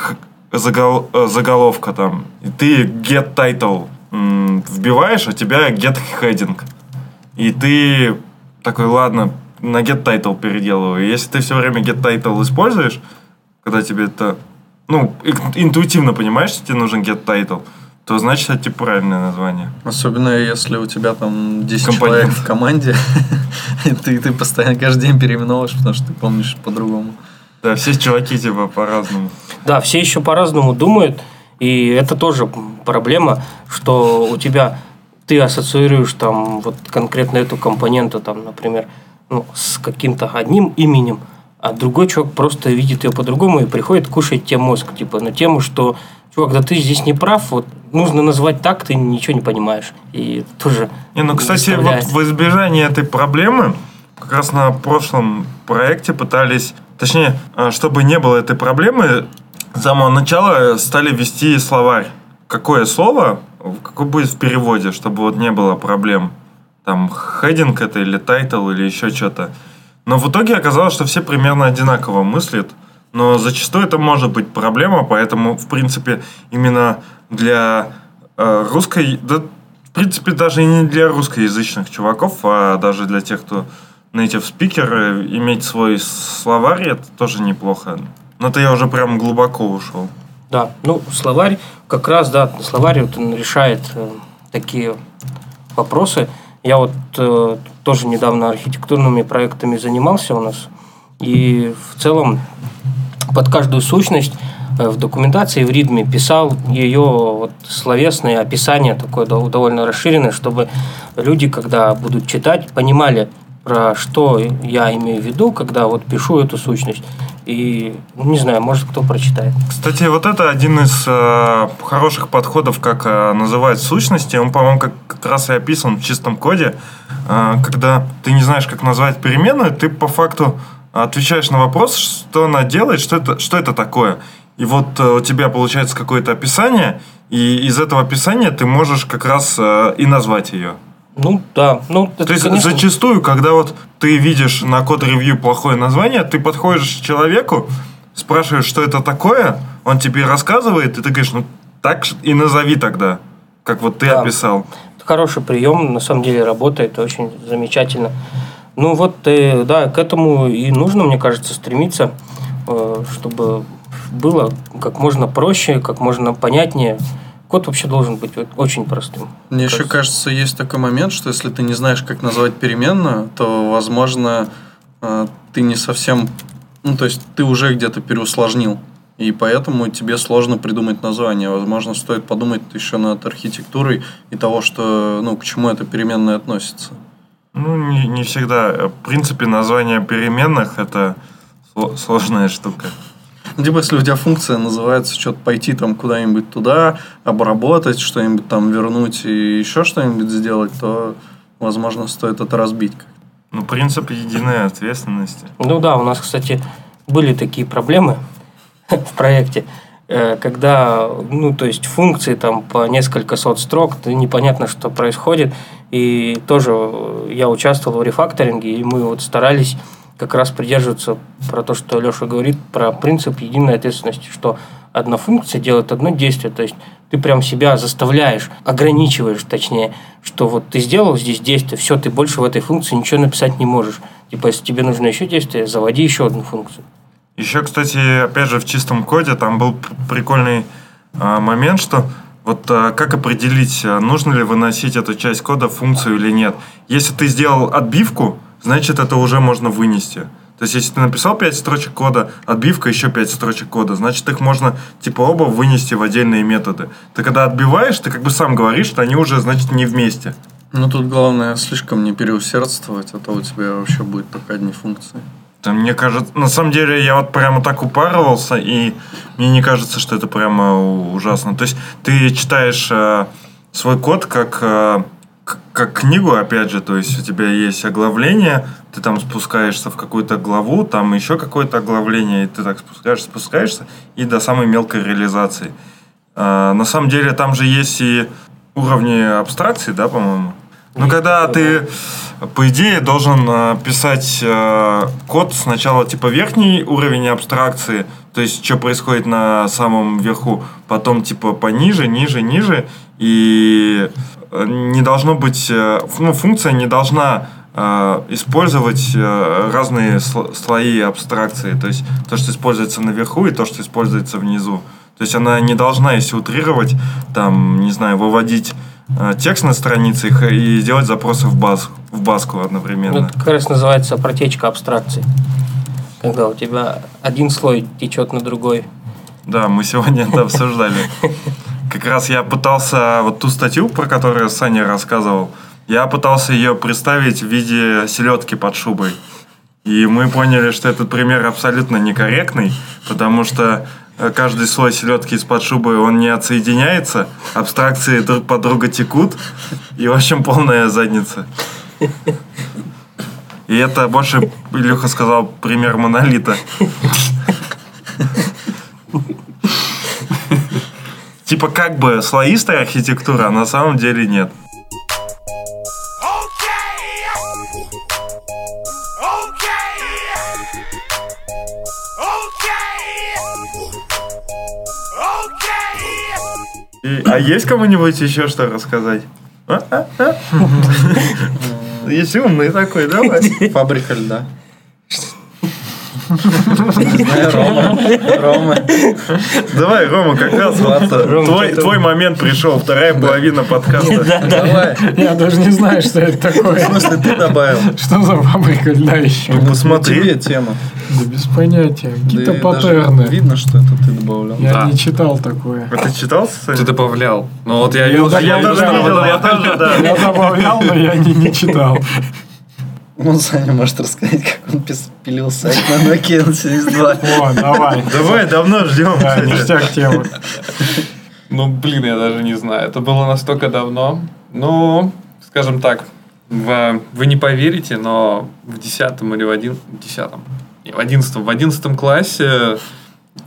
заголовка там, и ты get title вбиваешь, у тебя get heading. И ты такой, ладно, на get title переделываю. Если ты все время get title используешь, когда тебе это... Ну, интуитивно понимаешь, что тебе нужен get title, то значит, это типа правильное название. Особенно, если у тебя там 10 человек в команде, и ты постоянно каждый день переименовываешь, потому что ты помнишь по-другому. Да, все чуваки типа по-разному. Да, все еще по-разному думают, и это тоже проблема, что у тебя... Ты ассоциируешь там вот конкретно эту компоненту, там, например, ну, с каким-то одним именем, а другой человек просто видит ее по-другому и приходит кушать тебе мозг, типа, на тему, что чувак, да ты здесь не прав, вот нужно назвать так, ты ничего не понимаешь. И тоже. Не, ну, кстати, вот в избежание этой проблемы как раз на прошлом проекте пытались, точнее, чтобы не было этой проблемы, с самого начала стали вести словарь. Какое слово, какое будет в переводе, чтобы вот не было проблем. Там хединг это или тайтл или еще что-то. Но в итоге оказалось, что все примерно одинаково мыслят. Но зачастую это может быть проблема, поэтому, в принципе, именно для русской... Да, в принципе, даже и не для русскоязычных чуваков, а даже для тех, кто native speaker, иметь свой словарь, это тоже неплохо. Но это я уже прям глубоко ушел. Да, ну, словарь, как раз, да, словарь, вот он решает такие вопросы. Я вот тоже недавно архитектурными проектами занимался у нас. И в целом под каждую сущность в документации, в ридме писал ее вот словесное описание, такое довольно расширенное, чтобы люди, когда будут читать, понимали, про что я имею в виду, когда вот пишу эту сущность. И, не знаю, может, кто прочитает. Кстати, вот это один из хороших подходов, как называть сущности. Он, по-моему, как раз и описан в чистом коде. Когда ты не знаешь, как назвать переменную, ты по факту отвечаешь на вопрос, что она делает, что это такое. И вот у тебя получается какое-то описание, и из этого описания ты можешь как раз и назвать ее. Ну, да. Ну, это, то есть, конечно... зачастую, когда вот ты видишь на код-ревью плохое название, ты подходишь к человеку, спрашиваешь, что это такое, он тебе рассказывает, и ты говоришь, ну, так и назови тогда, как вот ты да. описал. Это хороший прием, на самом деле работает очень замечательно. Ну, вот, да, к этому и нужно, мне кажется, стремиться, чтобы было как можно проще, как можно понятнее. Код вообще должен быть очень простым. Мне еще кажется, есть такой момент, что если ты не знаешь, как назвать переменную, то, возможно, ты не совсем... Ну, то есть, ты уже где-то переусложнил, и поэтому тебе сложно придумать название. Возможно, стоит подумать еще над архитектурой и того, что, ну, к чему эта переменная относится. Ну, не всегда. В принципе, название переменных – это сложная штука. Типа, если у тебя функция называется что-то пойти там куда-нибудь туда, обработать, что-нибудь там вернуть и еще что-нибудь сделать, то, возможно, стоит это разбить. Ну, принцип единой ответственности. Ну да, у нас, кстати, были такие проблемы в проекте, когда, ну, то есть, функции там по несколько сот строк, непонятно, что происходит. И тоже я участвовал в рефакторинге, и мы вот старались... как раз придерживаться про то, что Леша говорит, про принцип единой ответственности, что одна функция делает одно действие, то есть ты прям себя заставляешь, ограничиваешь, точнее, что вот ты сделал здесь действие, все, ты больше в этой функции ничего написать не можешь. Типа, если тебе нужно еще действие, заводи еще одну функцию. Еще, кстати, опять же, в чистом коде там был прикольный момент, что вот как определить, нужно ли выносить эту часть кода в функцию или нет. Если ты сделал отбивку, значит, это уже можно вынести. То есть, если ты написал 5 строчек кода, отбивка еще 5 строчек кода, значит, их можно, типа, оба вынести в отдельные методы. Ты когда отбиваешь, ты как бы сам говоришь, что они уже, значит, не вместе. Ну, тут главное слишком не переусердствовать, а то у тебя вообще будет только одни функции. Да, мне кажется, на самом деле, я вот прямо так упарывался, и мне не кажется, что это прямо ужасно. То есть, ты читаешь свой код как книгу, опять же, то есть у тебя есть оглавление, ты там спускаешься в какую-то главу, там еще какое-то оглавление, и ты так спускаешься, и до самой мелкой реализации. На самом деле там же есть и уровни абстракции, да, по-моему? Но когда ты, по идее, должен писать код сначала типа верхний уровень абстракции, то есть что происходит на самом верху, потом типа пониже, ниже, и... не должно быть, ну, функция не должна использовать разные слои абстракции, то есть то, что используется наверху, и то, что используется внизу. То есть она не должна, если утрировать, там, не знаю, выводить текст на странице и делать запросы в баску одновременно. Ну, это как раз называется протечка абстракции, когда у тебя один слой течет на другой. Да, мы сегодня это обсуждали. Как раз я пытался вот ту статью, про которую Саня рассказывал, я пытался ее представить в виде селедки под шубой. И мы поняли, что этот пример абсолютно некорректный, потому что каждый слой селедки из-под шубы, он не отсоединяется, абстракции друг под друга текут, и, в общем, полная задница. И это больше, Илюха сказал, пример монолита. Типа как бы слоистая архитектура, а на самом деле нет. А есть кому-нибудь еще что рассказать? Есть умный такой, давай. Фабрика льда. Рома. Давай, Рома, как раз твой момент пришел, вторая половина подкаста. Давай. Я даже не знаю, что это такое. В смысле, ты добавил. Что за фабрика льда еще? Посмотри тему. Да без понятия. Какие-то паттерны. Видно, что это ты добавлял. Я не читал такое. А ты читал? Ты добавлял. Ну вот я видел. Я тоже добавлял, но я не читал. Ну, Саня может рассказать, как он пилил сайт на Nokia N72. О, давай. Давай, давно ждем. Да, ништяк темы. Ну, блин, я даже не знаю. Это было настолько давно. Ну, скажем так, вы не поверите, но в 10-м или в 11 классе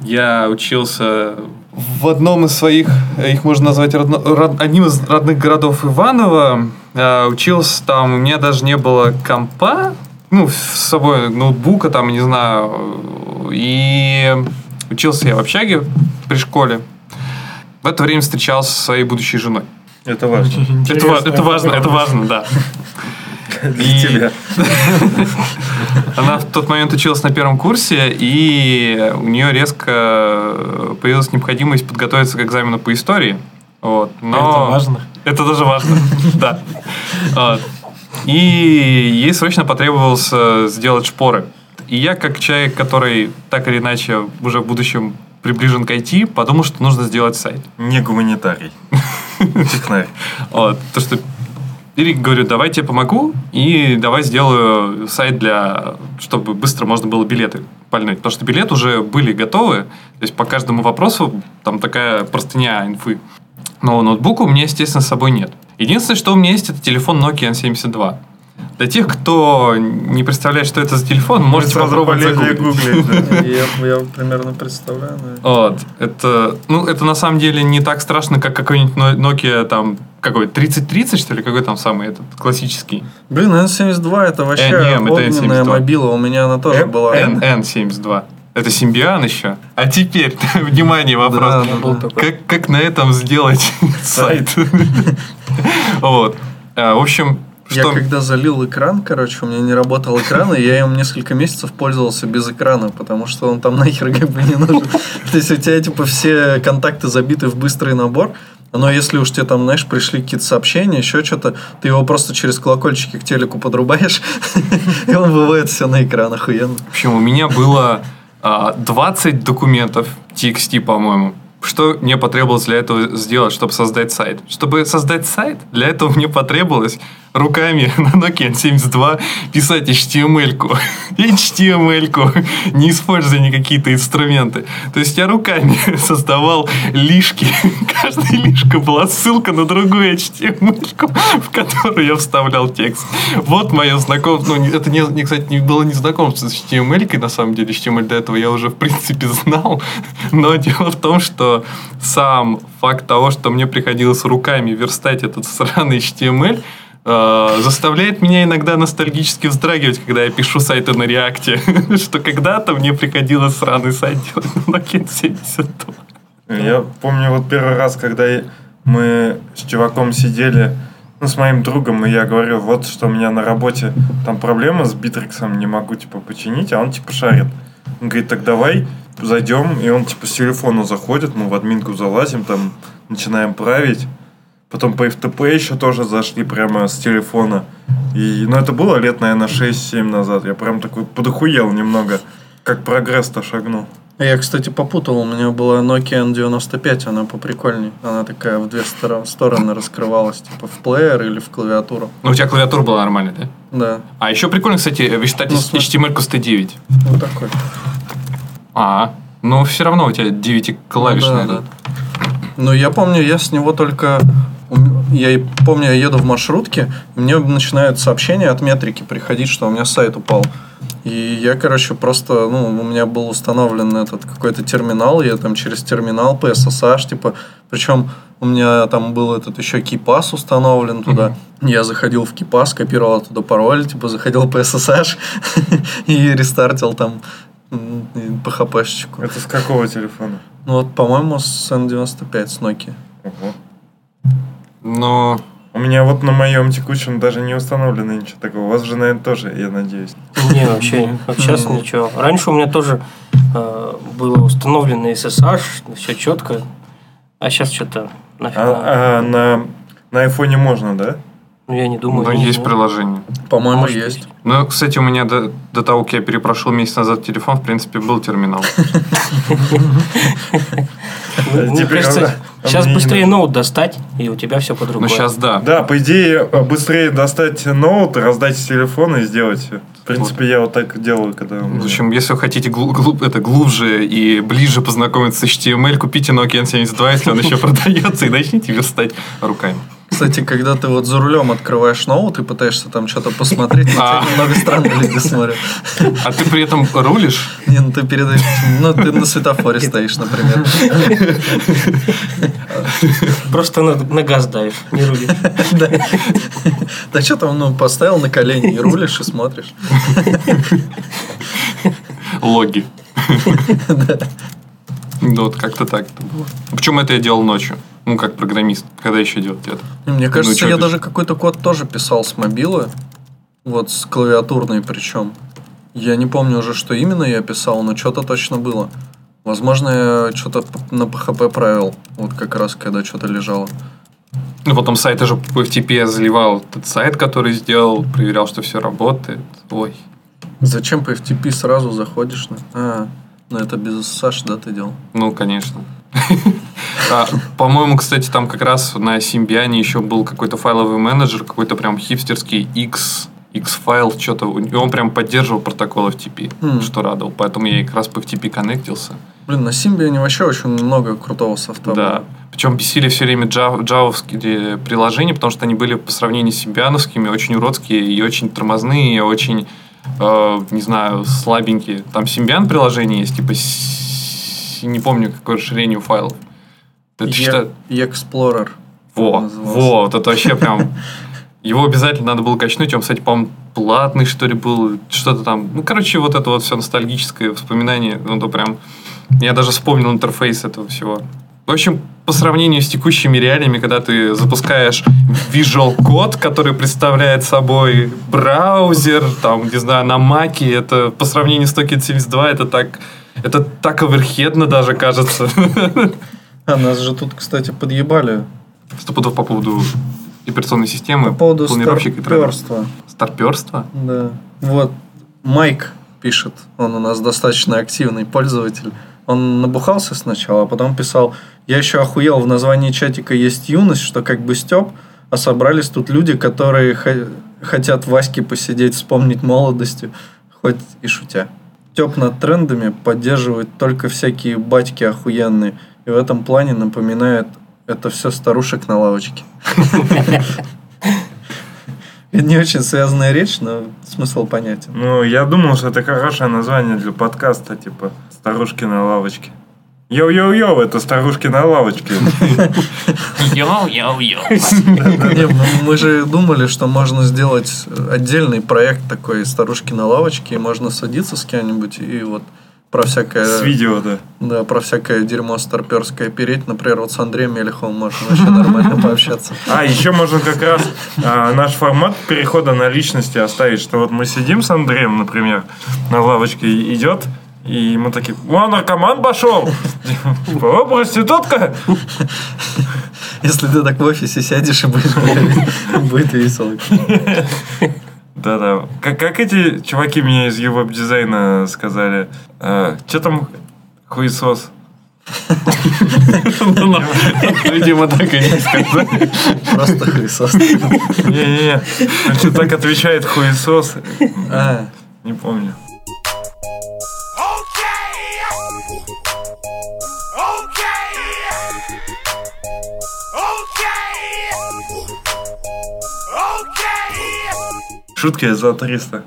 я учился в одном из своих, их можно назвать одним из родных городов Иваново. Учился там, у меня даже не было компа, ну, с собой ноутбука там, не знаю. И учился я в общаге при школе. В это время встречался со своей будущей женой. Это важно. Это важно, да. Для тебя. Она в тот момент училась на 1 курсе, и у нее резко появилась необходимость подготовиться к экзамену по истории. Вот. Но это важно. Это даже важно, да. И ей срочно потребовалось сделать шпоры. И я, как человек, который так или иначе уже в будущем приближен к IT, подумал, что нужно сделать сайт. Не гуманитарий. Технарь. То, что Ирик говорит, давай тебе помогу, и давай сделаю сайт, чтобы быстро можно было билеты пальнуть. Потому что билеты уже были готовы. То есть по каждому вопросу там такая простыня инфы. Но ноутбука у меня, естественно, с собой нет. Единственное, что у меня есть, это телефон Nokia N72. Для тех, кто не представляет, что это за телефон, можете попробовать загуглить. Я примерно представляю. Это на самом деле не так страшно, как какой-нибудь Nokia там какой 3030, что ли, какой там самый этот классический. Блин, N72 это вообще огненная мобила. У меня она тоже была. N72. Это Симбиан еще. А теперь, внимание, вопрос. Да. Как на этом сделать сайт? Вот. В общем, я когда залил экран, у меня не работал экран, и я им несколько месяцев пользовался без экрана, потому что он там нахер как бы не нужен. То есть у тебя типа все контакты забиты в быстрый набор. Но если уж тебе там, знаешь, пришли какие-то сообщения, еще что-то, ты его просто через колокольчики к телеку подрубаешь, и он выводит все на экран охуенно. В общем, у меня было 20 документов TXT, по-моему. Что мне потребовалось для этого сделать, чтобы создать сайт? Чтобы создать сайт, для этого мне потребовалось руками на Nokia N72 писать HTML-ку. Не используя никакие-то инструменты. То есть я руками создавал лишки. Каждая лишка была ссылка на другую HTML-ку, в которую я вставлял текст. Вот мое знакомство. Ну, это, кстати, не было не знакомство с HTML-кой, на самом деле. HTML до этого я уже, в принципе, знал. Но дело в том, что сам факт того, что мне приходилось руками верстать этот сраный HTML, заставляет меня иногда ностальгически вздрагивать, когда я пишу сайты на React, что когда-то мне приходилось сраный сайт делать на Nokia N72. Я помню вот первый раз, когда мы с чуваком сидели, с моим другом, и я говорю, вот что у меня на работе там проблема с Битриксом, не могу типа починить, а он типа шарит. Он говорит, так давай зайдем, и он типа с телефона заходит, мы в админку залазим, там начинаем править. Потом по FTP еще тоже зашли прямо с телефона. Ну, это было лет, наверное, 6-7 назад. Я прям такой подохуел немного. Как прогресс-то шагнул. Я, кстати, попутал. У меня была Nokia N95. Она поприкольней. Она такая в две стороны раскрывалась. Типа в плеер или в клавиатуру. Ну, у тебя клавиатура была нормальная, да? Да. А еще прикольно, кстати, вы считаете HTML-ку 109. Вот такой. Но все равно у тебя 9-клавишный. Ну, да. Ну, я помню, я с него только... Я помню, я еду в маршрутке, и мне начинают сообщения от метрики приходить, что у меня сайт упал. И я, короче, просто... Ну, у меня был установлен этот какой-то терминал, я там через терминал по SSH, типа... Причем у меня там был этот еще KeePass установлен туда. Mm-hmm. Я заходил в KeePass, копировал оттуда пароль, типа заходил по SSH и рестартил там PHP-шечку. Это с какого телефона? Ну, вот, по-моему, с N95, с Nokia. Угу. Но... У меня вот на моем текущем даже не установлено ничего такого. У вас же, наверное, тоже, я надеюсь. Не, вообще нет. Сейчас ничего. Раньше у меня тоже было установлено SSH, все четко. А сейчас что-то нафиг. На айфоне можно, да? Ну, я не думаю. Но есть приложение. По-моему, есть. Ну, кстати, у меня до того, как я перепрошел месяц назад телефон, в принципе, был терминал. Мне кажется, сейчас быстрее ноут достать, и у тебя все по-другому. Ну, сейчас да. Да, по идее, быстрее достать ноут, раздать с телефона и сделать все. В принципе, я вот так делаю, когда... В общем, если вы хотите глубже и ближе познакомиться с HTML, купите Nokia N72, если он еще продается, и начните верстать руками. Кстати, когда ты вот за рулем открываешь ноут и пытаешься там что-то посмотреть, на тебя немного странно люди смотрят. А ты при этом рулишь? Не, ну ты передаешь... Ну, ты на светофоре стоишь, например. Просто на газ даешь, не рулишь. Да что там, ну, поставил на колени и рулишь, и смотришь. Логи. Да. Да, вот как-то так это было. Причем это я делал ночью. Ну, как программист, когда еще делать это? Мне кажется, я даже какой-то код тоже писал с мобилы. Вот, с клавиатурной причем. Я не помню уже, что именно я писал, но что-то точно было. Возможно, я что-то на PHP правил. Вот как раз, когда что-то лежало. Ну, потом сайт уже по FTP я заливал. Этот сайт, который сделал, проверял, что все работает. Ой. Зачем по FTP сразу заходишь? Ну, это без SSH, да, ты делал? Ну, конечно. По-моему, кстати, там как раз на Симбиане еще был какой-то файловый менеджер, какой-то прям хипстерский X-файл, что-то. И он прям поддерживал протокол FTP, что радовал. Поэтому я как раз по FTP коннектился. Блин, на Симбиане вообще очень много крутого софта. Да. Причем бесили все время джавовские приложения, потому что они были по сравнению с симбиановскими очень уродские и очень тормозные, и очень... не знаю, слабенькие. Там Симбиан приложение есть, типа не помню, какое расширение у файлов. Explorer. Вот, это вообще прям... Его обязательно надо было качнуть. Он, кстати, по-моему, платный, что ли, был. Что-то там... Ну, короче, вот это вот все ностальгическое вспоминание. Ну, то прям... Я даже вспомнил интерфейс этого всего. В общем, по сравнению с текущими реалиями, когда ты запускаешь Visual Code, который представляет собой браузер, там, не знаю, на Маке, это по сравнению с Nokia N72, это так оверхедно даже кажется. А нас же тут, кстати, подъебали. Стопудов по поводу операционной системы, по поводу старперства. Старперства? Да. Вот Майк пишет, он у нас достаточно активный пользователь. Он набухался сначала, а потом писал: я еще охуел, в названии чатика есть юность, что как бы стёб, а собрались тут люди, которые хотят Ваське посидеть, вспомнить молодостью, хоть и шутя. Стёб над трендами поддерживают только всякие батьки охуенные, и в этом плане напоминает это все старушек на лавочке. Не очень связанная речь, но смысл понятен. Ну, я думал, что это хорошее название для подкаста, типа «Старушки на лавочке». Йоу-йоу-йоу, это «Старушки на лавочке». Йоу-йоу-йоу. Мы же думали, что можно сделать отдельный проект такой «Старушки на лавочке», и можно садиться с кем-нибудь и вот про всякое... С видео, да. Да, про всякое дерьмо старперское переть. Например, вот с Андреем Мелиховым можно вообще нормально пообщаться. А, еще можно как раз наш формат перехода на личности оставить. Что вот мы сидим с Андреем, например, на лавочке идет, и мы такие: «О, наркоман пошел! О, проститутка!» Если ты так в офисе сядешь, и будет весело. Да-да. Как эти чуваки меня из веб-дизайна сказали? Че там хуесос? Видимо, так и не сказали. Просто хуесос. Не-не-не. Значит, так отвечает хуесос. Не помню. Шутки за 300.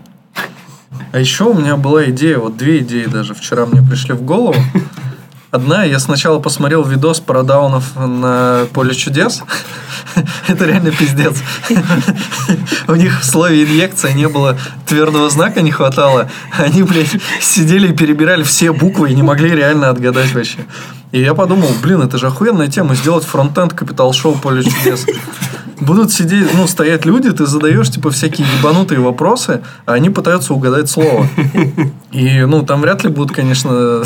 А еще у меня была идея, вот две идеи даже вчера мне пришли в голову. Одна, я сначала посмотрел видос про даунов на поле чудес. Это реально пиздец. У них в слове инъекция не было твердого знака, не хватало. Они, блядь, сидели и перебирали все буквы и не могли реально отгадать вообще. И я подумал, блин, это же охуенная тема, сделать фронтенд капитал-шоу поле чудес. Будут сидеть, ну, стоять люди, ты задаешь, типа, всякие ебанутые вопросы, а они пытаются угадать слово. И, ну, там вряд ли будут, конечно,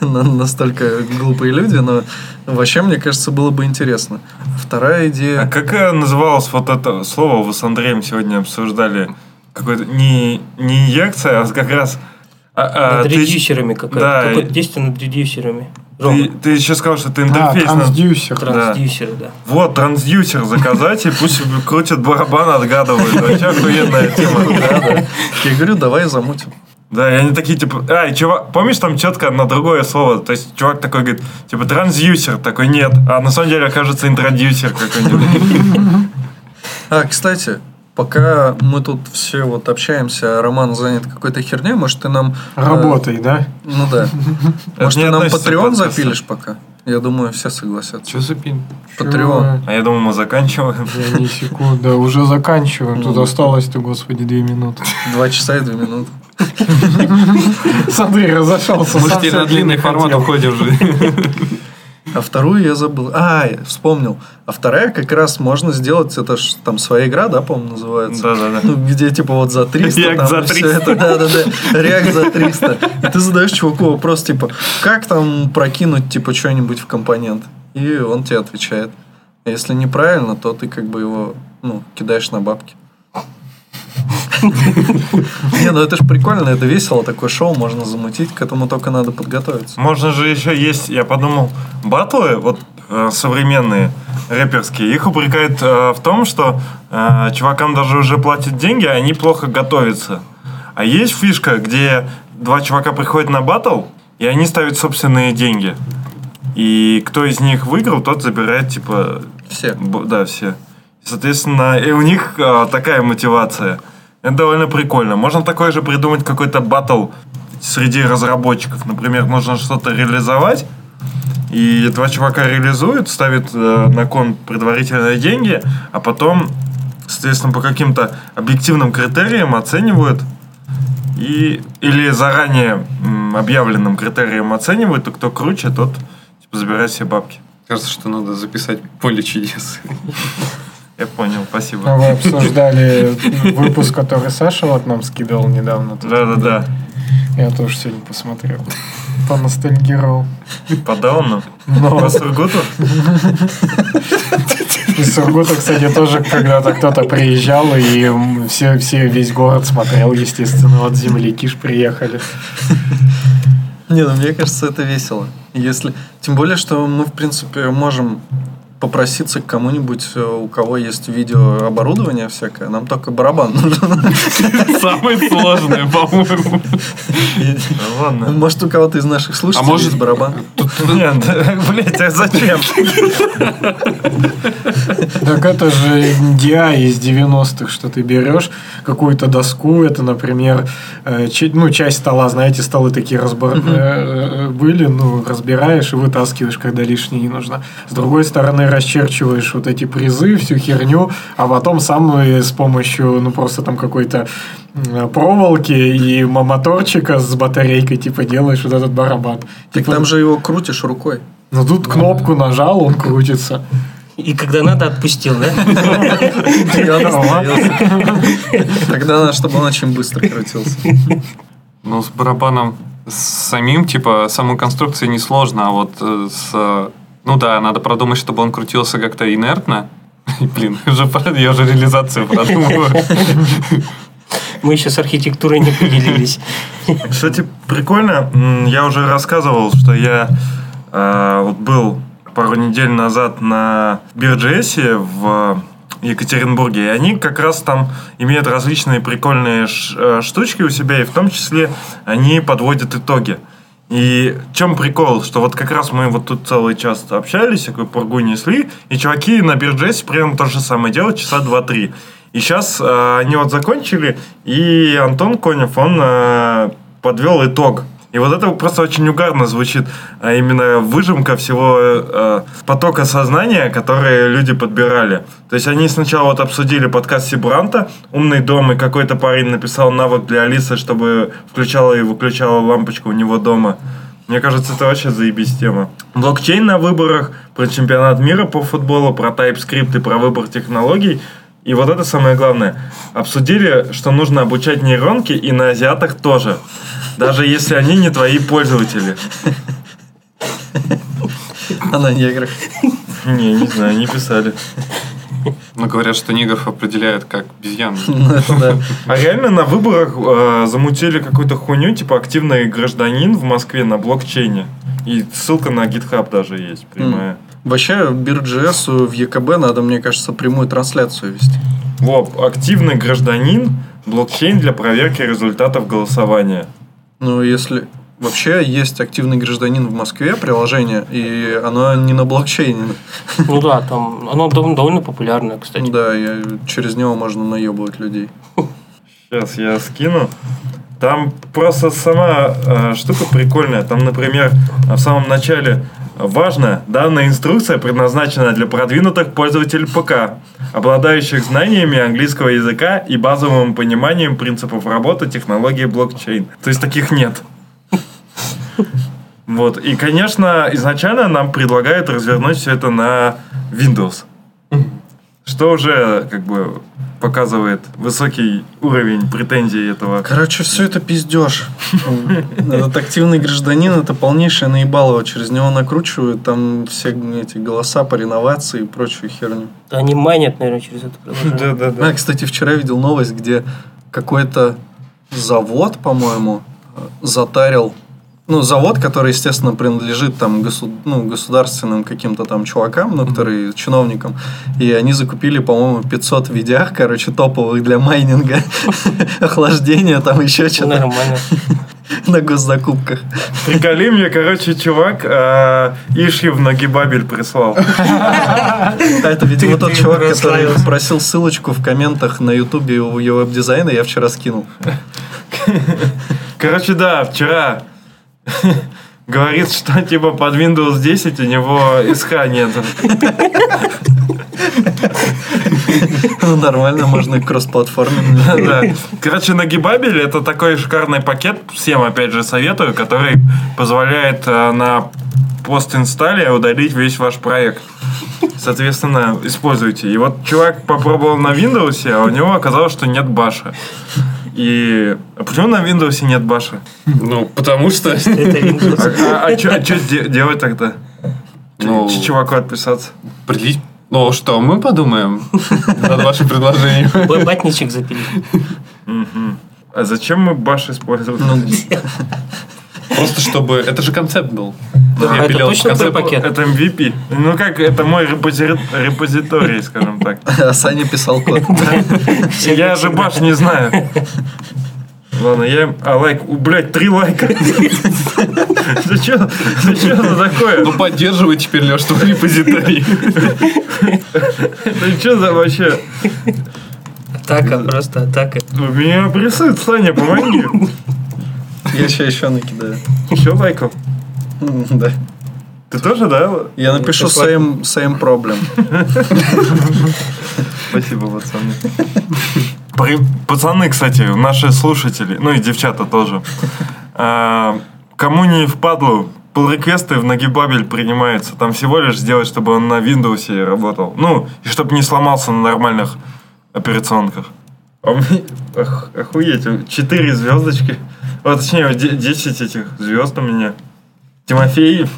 настолько глупые люди, но вообще, мне кажется, было бы интересно. Вторая идея... А как называлось вот это слово? Вы с Андреем сегодня обсуждали какое-то... Не инъекция, а как раз... над редюсерами какая-то. Да, какое-то действие над редюсерами. Ты еще сказал, что это интерфейс. Трансдюсер. Трансдюсер, да. Вот, трансдюсер заказать, и пусть крутят барабан, отгадывают. Вообще охуенная тема. Я говорю, давай замутим. Да, и они такие, типа, чувак, помнишь, там четко на другое слово, то есть чувак такой говорит, типа, трансдюсер, такой, нет, а на самом деле окажется интродюсер какой-нибудь. А, кстати... Пока мы тут все вот общаемся, Роман занят какой-то херней, может, ты нам... Работай, да? Ну да. Может, ты нам Patreon запилишь пока? Я думаю, все согласятся. Что за пин? Patreon. А я думаю, мы заканчиваем. Я не секунду, да, уже заканчиваем. Тут осталось-то, господи, 2 минуты. 2 часа и 2 минуты. Смотри, разошелся. Может, тебе на длинный формат уходишь же. А вторую я забыл. Я вспомнил. А вторая как раз можно сделать, это ж там своя игра, да, по-моему, называется? Да-да-да. Ну, где типа вот за 300. React за 300. Да-да-да, React за 300. И ты задаешь чуваку вопрос, типа, как там прокинуть, типа, что-нибудь в компонент? И он тебе отвечает. А если неправильно, то ты как бы его, ну, кидаешь на бабки. Не, ну это ж прикольно, это весело, такое шоу можно замутить, к этому только надо подготовиться. Можно же еще есть, я подумал, баттлы, вот современные рэперские, их упрекают в том, что чувакам даже уже платят деньги, а они плохо готовятся. А есть фишка, где 2 чувака приходят на баттл, и они ставят собственные деньги. И кто из них выиграл, тот забирает, типа... Все. Да, все. Соответственно, и у них такая мотивация. Это довольно прикольно. Можно такое же придумать, какой-то баттл среди разработчиков. Например, нужно что-то реализовать, и 2 чувака реализуют, ставят на кон предварительные деньги, а потом, соответственно, по каким-то объективным критериям оценивают, или заранее объявленным критериям оценивают, и кто круче, тот типа забирает все бабки. Кажется, что надо записать поле чудес. Я понял, спасибо. Вы обсуждали выпуск, который Саша вот нам скидывал недавно. Да-да-да. Я тоже сегодня посмотрел. Поностальгировал. По Дауну? По Сургуту? Из Сургута, кстати, тоже когда-то кто-то приезжал, и весь город смотрел, естественно. Вот земляки ж приехали. Не, ну мне кажется, это весело. Если... Тем более, что мы, в принципе, можем... попроситься к кому-нибудь, у кого есть видеооборудование всякое. Нам только барабан нужен. Самое сложное, по-моему. Ладно. Может, у кого-то из наших слушателей есть барабан? Нет, блядь, а зачем? Так это же DI из 90-х, что ты берешь какую-то доску, это, например, часть стола, знаете, столы такие были, разбираешь и вытаскиваешь, когда лишнее не нужно. С другой стороны, расчерчиваешь вот эти призы, всю херню, а потом сам с помощью, просто там какой-то проволоки и моторчика с батарейкой, типа, делаешь вот этот барабан. Так там же его крутишь рукой. Ну, тут кнопку нажал, он крутится. И когда надо, отпустил, да? Тогда надо, чтобы он очень быстро крутился. Ну, с барабаном самим, типа, самой конструкции несложно, а вот с... Ну да, надо продумать, чтобы он крутился как-то инертно. Блин, я уже реализацию продумываю. Мы еще с архитектурой не поделились. Кстати, прикольно. Я уже рассказывал, что я был пару недель назад на BeerJS в Екатеринбурге. И они как раз там имеют различные прикольные штучки у себя. И в том числе они подводят итоги. И в чем прикол, что вот как раз мы вот тут целый час общались, такую пургу несли, и чуваки на BeerJS примерно то же самое делают, часа 2-3. И сейчас они вот закончили, и Антон Конев, он подвел итог. И вот это просто очень угарно звучит, а именно выжимка всего потока сознания, который люди подбирали. То есть они сначала вот обсудили подкаст Сибранта «Умный дом», и какой-то парень написал навык для Алисы, чтобы включала и выключала лампочку у него дома. Мне кажется, это вообще заебись тема. Блокчейн на выборах, про чемпионат мира по футболу, про TypeScript и про выбор технологий. И вот это самое главное. Обсудили, что нужно обучать нейронки и на азиатах тоже. Даже если они не твои пользователи. А на неграх? Не знаю, не писали. Но говорят, что негров определяют как обезьян. А реально на выборах замутили какую-то хуйню, типа активный гражданин в Москве на блокчейне. И ссылка на GitHub даже есть, прямая. Вообще, Бир.js в ЕКБ надо, мне кажется, прямую трансляцию вести. Вот, активный гражданин, блокчейн для проверки результатов голосования. Ну, если... Вообще, есть активный гражданин в Москве, приложение, и оно не на блокчейне. Ну да, там оно довольно популярное, кстати. Да, через него можно наебывать людей. Сейчас я скину. Там просто сама штука прикольная. Там, например, в самом начале... Важно, данная инструкция предназначена для продвинутых пользователей ПК, обладающих знаниями английского языка и базовым пониманием принципов работы технологии блокчейн. То есть таких нет. Вот. И, конечно, изначально нам предлагают развернуть все это на Windows. Что уже как бы показывает высокий уровень претензий этого. Короче, все это пиздеж. Этот активный гражданин — это полнейшее наебалово. Через него накручивают там все эти голоса по реновации и прочую херню. Они майнят, наверное, через это приложение. Да. Я, кстати, вчера видел новость, где какой-то завод, по-моему, затарил. Ну, завод, который, естественно, принадлежит там государственным каким-то там чувакам, которые чиновникам, и они закупили, по-моему, 500 видях, короче, топовых для майнинга, охлаждения, там еще что-то. Нормально. На госзакупках. Приколи мне, короче, чувак Иши в Нагибабель прислал. Это, видимо, тот чувак, который просил ссылочку в комментах на Ютубе у его веб-дизайна, я вчера скинул. Короче, да, вчера... Говорит, что типа под Windows 10 у него СХ нет. Ну, нормально, можно кроссплатформенный. Да. Короче, Нагибабель — это такой шикарный пакет, всем опять же советую, который позволяет на постинстале удалить весь ваш проект. Соответственно, используйте. И вот чувак попробовал на Windows, а у него оказалось, что нет баша. И... А почему на Windows нет баша? Ну, потому что... А что делать тогда? Чуваку отписаться? Ну, что мы подумаем над вашим предложением? Батничек запили. А зачем мы баш использовали? Просто чтобы... Это же концепт был. Это точно твой пакет? Это MVP. Ну как, это мой репозиторий, скажем так. А Саня писал код. Я же баш не знаю. Ладно, я... А лайк... Блядь, 3 лайка. Зачем это такое? Ну поддерживай теперь, Лёш, твой репозиторий. Ну что за вообще... Атака, просто атака. У меня прессует, Саня, помоги. Я сейчас еще накидаю. Еще лайков? Да. Ты тоже, да? Я напишу same problem. Спасибо, пацаны. Пацаны, кстати, наши слушатели, ну и девчата тоже. Кому не впадлу, пул-реквесты в Нагибабель принимаются. Там всего лишь сделать, чтобы он на Windows работал. Ну, и чтобы не сломался на нормальных операционках. Охуеть, 4 звездочки. Вот, точнее, 10 этих звезд у меня. Тимофеев.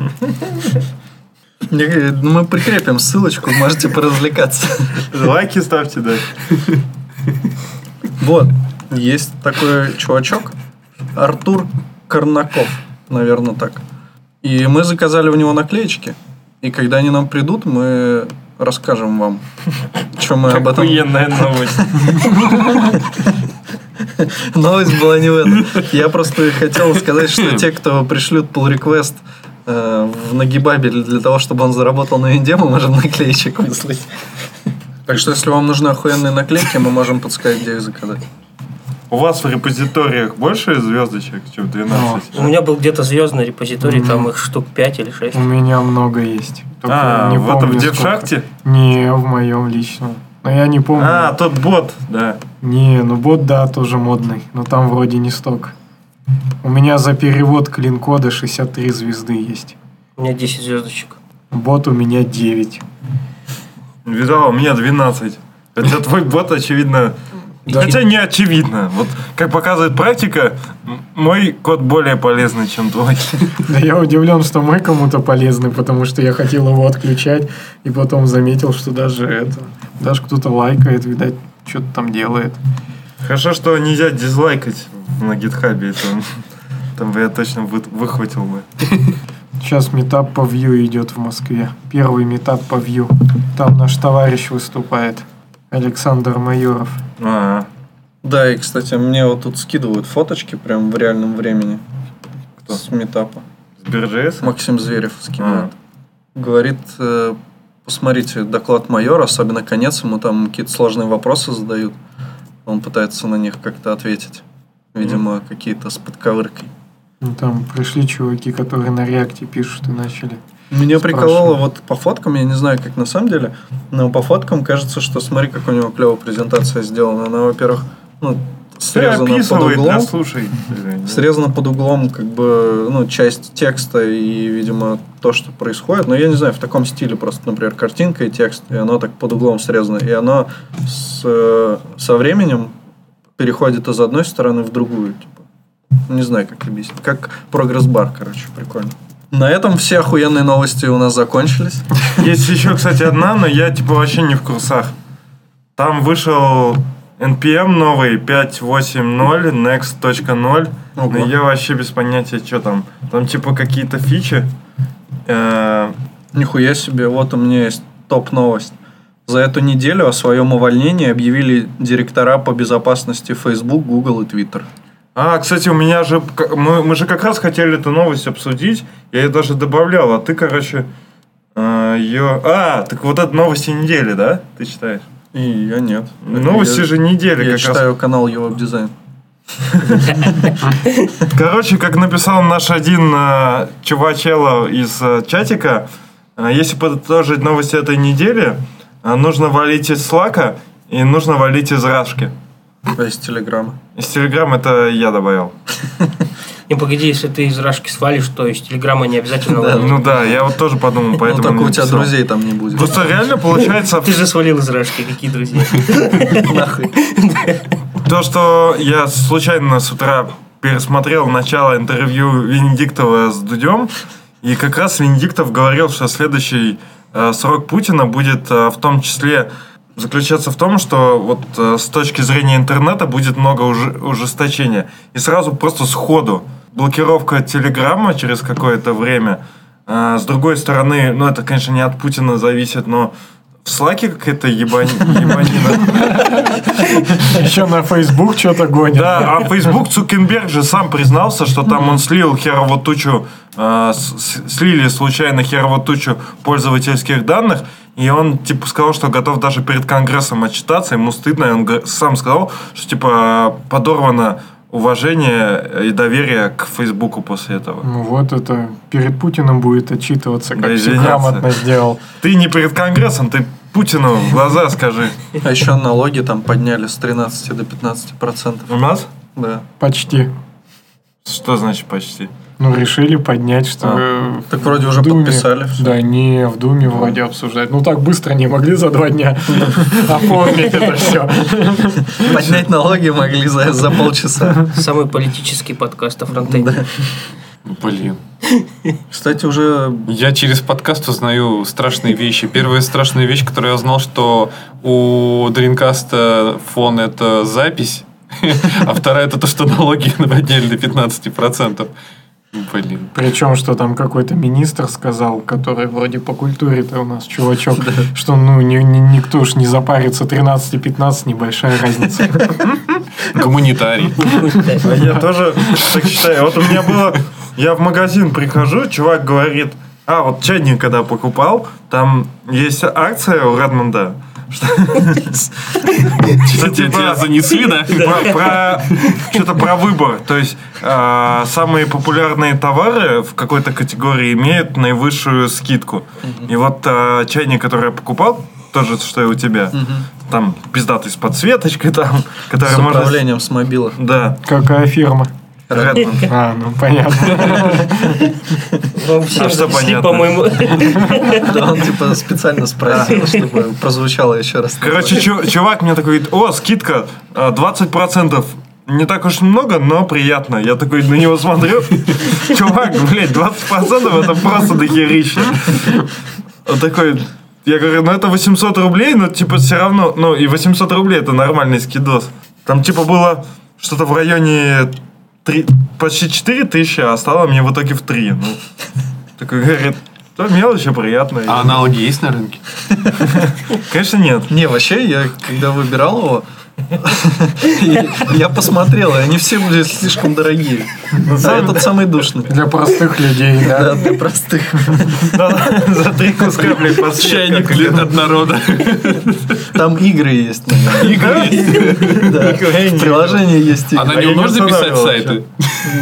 Мы прикрепим ссылочку, можете поразвлекаться. Лайки ставьте, да. Вот, есть такой чувачок, Артур Корнаков, наверное, так. И мы заказали у него наклеечки. И когда они нам придут, мы расскажем вам, что мы об этом... Охуенная новость. Новость была не в этом. Я просто хотел сказать, что те, кто пришлют pull-request в Нагибабель для того, чтобы он заработал на винде, мы можем наклеечек выслать. Так что, если вам нужны охуенные наклейки, мы можем подсказать, где их заказать. У вас в репозиториях больше звездочек, чем 12? У меня был где-то звездный репозиторий, там их штук 5 или 6. У меня много есть. Только не в этом девшахте? Не, в моем личном. Но я не помню. А, тот бот, да. Не, ну бот, да, тоже модный. Но там вроде не сток. У меня за перевод клин-кода 63 звезды есть. У меня 10 звездочек. Бот у меня 9. Видал, у меня 12. Хотя твой бот, очевидно... Да. Хотя не очевидно. Вот, как показывает практика, мой код более полезный, чем твой. Да я удивлен, что мой кому-то полезный, потому что я хотел его отключать, и потом заметил, что даже кто-то лайкает, видать, что-то там делает. Хорошо, что нельзя дизлайкать на гитхабе. Там бы я точно выхватил бы. Сейчас митап по Vue идет в Москве. Первый митап по Vue. Там наш товарищ выступает. Александр Майоров. А-а. Да, и, кстати, мне вот тут скидывают фоточки прям в реальном времени. Кто? С митапа. С Биржес? Максим Зверев скидывает. А-а. Говорит, посмотрите доклад Майора, особенно конец, ему там какие-то сложные вопросы задают. Он пытается на них как-то ответить. Видимо, какие-то с подковыркой. Ну, там пришли чуваки, которые на реакте пишут и начали... Меня прикололо вот по фоткам, я не знаю, как на самом деле, но по фоткам кажется, что смотри, как у него клевая презентация сделана. Она, во-первых, срезана под углом. Срезана под углом, как бы, часть текста и, видимо, то, что происходит. Но я не знаю, в таком стиле просто, например, картинка и текст, и оно так под углом срезано. И оно со временем переходит из одной стороны в другую. Типа. Не знаю, как объяснить. Как прогресс-бар, короче, прикольно. На этом все охуенные новости у нас закончились. Есть еще, кстати, одна, но я типа вообще не в курсах. Там вышел NPM новый 5.8.0, next.0. Но я вообще без понятия, что там. Там типа какие-то фичи. Нихуя себе, вот у меня есть топ-новость. За эту неделю о своем увольнении объявили директора по безопасности Facebook, Google и Twitter. А, кстати, у меня же... Мы же как раз хотели эту новость обсудить. Я ее даже добавлял. А ты, короче, ее... А, так вот это новости недели, да? Ты читаешь? И я нет. Новости же недели. Я читаю канал Europe Design. Короче, как написал наш один чувачело из чатика, если подытожить новости этой недели, нужно валить из Slack'а и нужно валить из Рашки. Из Телеграма. Из Телеграма это я добавил. И погоди, если ты из Рашки свалишь, то из Телеграма не обязательно валить. Ну да, я вот тоже подумал, поэтому не писал. У тебя друзей там не будет. Просто реально получается... Ты же свалил из Рашки, какие друзья? Нахуй. То, что я случайно с утра пересмотрел начало интервью Венедиктова с Дудем, и как раз Венедиктов говорил, что следующий срок Путина будет в том числе... заключаться в том, что вот с точки зрения интернета будет много ужесточения. И сразу просто сходу блокировка Телеграма через какое-то время. С другой стороны, это, конечно, не от Путина зависит, но в Слаке какая-то ебанина. Еще на Facebook что-то гонят. Да, а Facebook Цукерберг же сам признался, что там он слил слили случайно херово тучу пользовательских данных. И он, сказал, что готов даже перед Конгрессом отчитаться, ему стыдно, и он сам сказал, что, подорвано уважение и доверие к Фейсбуку после этого. Ну, вот это перед Путиным будет отчитываться, как все грамотно сделал. Ты не перед Конгрессом, ты Путину в глаза скажи. А еще налоги там подняли с 13 до 15%. У нас? Да. Почти. Что значит почти? Ну, решили поднять, что... Так вроде уже Думе... подписали. Все. Да, не в Думе вроде обсуждать. Ну, так быстро не могли за 2 дня оформить это все. Поднять налоги могли за полчаса. Самый политический подкаст о фронтенде. Блин. Кстати, уже... Я через подкаст узнаю страшные вещи. Первая страшная вещь, которую я узнал, что у Дринкаста фон – это запись, а вторая – это то, что налоги подняли до 15%. Блин. Причем, что там какой-то министр сказал, который вроде по культуре-то у нас чувачок, что никто уж не запарится, 13-15 небольшая разница. Гуманитарий. Я тоже так считаю. Вот у меня было... Я в магазин прихожу, чувак говорит, вот чайник когда покупал, там есть акция у Редмонда, Тебя занесли, да? Что-то про выбор. То есть самые популярные товары в какой-то категории имеют наивысшую скидку. И вот чайник, который я покупал, тот же, что и у тебя. Там пиздатый с подсветочкой, там, который можно. С управлением с мобила. Да. Какая фирма? Redmond. А, ну понятно. Вообще, что понятно? По-моему. Да, он типа специально спросил, чтобы прозвучало еще раз. Короче, чувак мне такой говорит: о, скидка 20%. Не так уж много, но приятно. Я такой на него смотрю. Чувак, блядь, 20% это просто дохерища. Он такой... Я говорю, ну это 800 рублей, но типа все равно... Ну и 800 рублей это нормальный скидос. Там типа было что-то в районе... 3, почти 4 тысячи, а стало мне в итоге в 3. Ну, такой говорит, то мелочи приятные. А аналоги есть на рынке? Конечно, нет. Не, вообще, я когда выбирал его, я посмотрел, и они все были слишком дорогие. А этот самый душный. Для простых людей, да? Да, для простых. За 3 куска, блядь, чайник лет от народа. Там игры есть. Игры есть? Приложение есть. А на него можно писать сайты?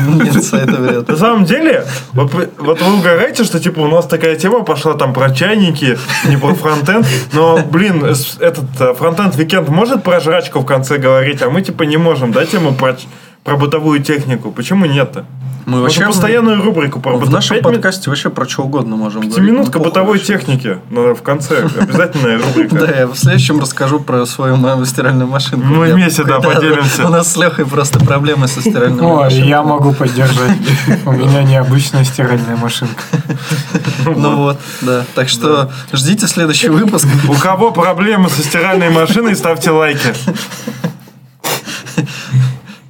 Нет, сайта вряд ли. На самом деле, вот вы угораете, что типа у нас такая тема пошла там про чайники, не про фронтенд. Но, блин, этот фронтенд-викенд может про жрачку в конце говорить, а мы типа не можем, да, тему про бытовую технику. Почему нет-то? Мы вообще постоянную рубрику про бытовую. В нашем подкасте вообще про что угодно можем говорить. Пятиминутка бытовой техники в конце. Обязательная рубрика. Да, я в следующем расскажу про свою стиральную машинку. Мы вместе, да, поделимся. У нас с Лехой просто проблемы со стиральной машинкой. О, я могу поддержать. У меня необычная стиральная машинка. Ну вот, да. Так что ждите следующий выпуск. У кого проблемы со стиральной машиной, ставьте лайки.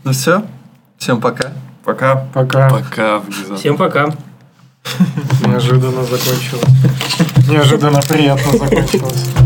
Ну все. Всем пока. Пока. Пока. Пока. Внезапно. Всем пока. Неожиданно закончилось. Неожиданно приятно закончилось.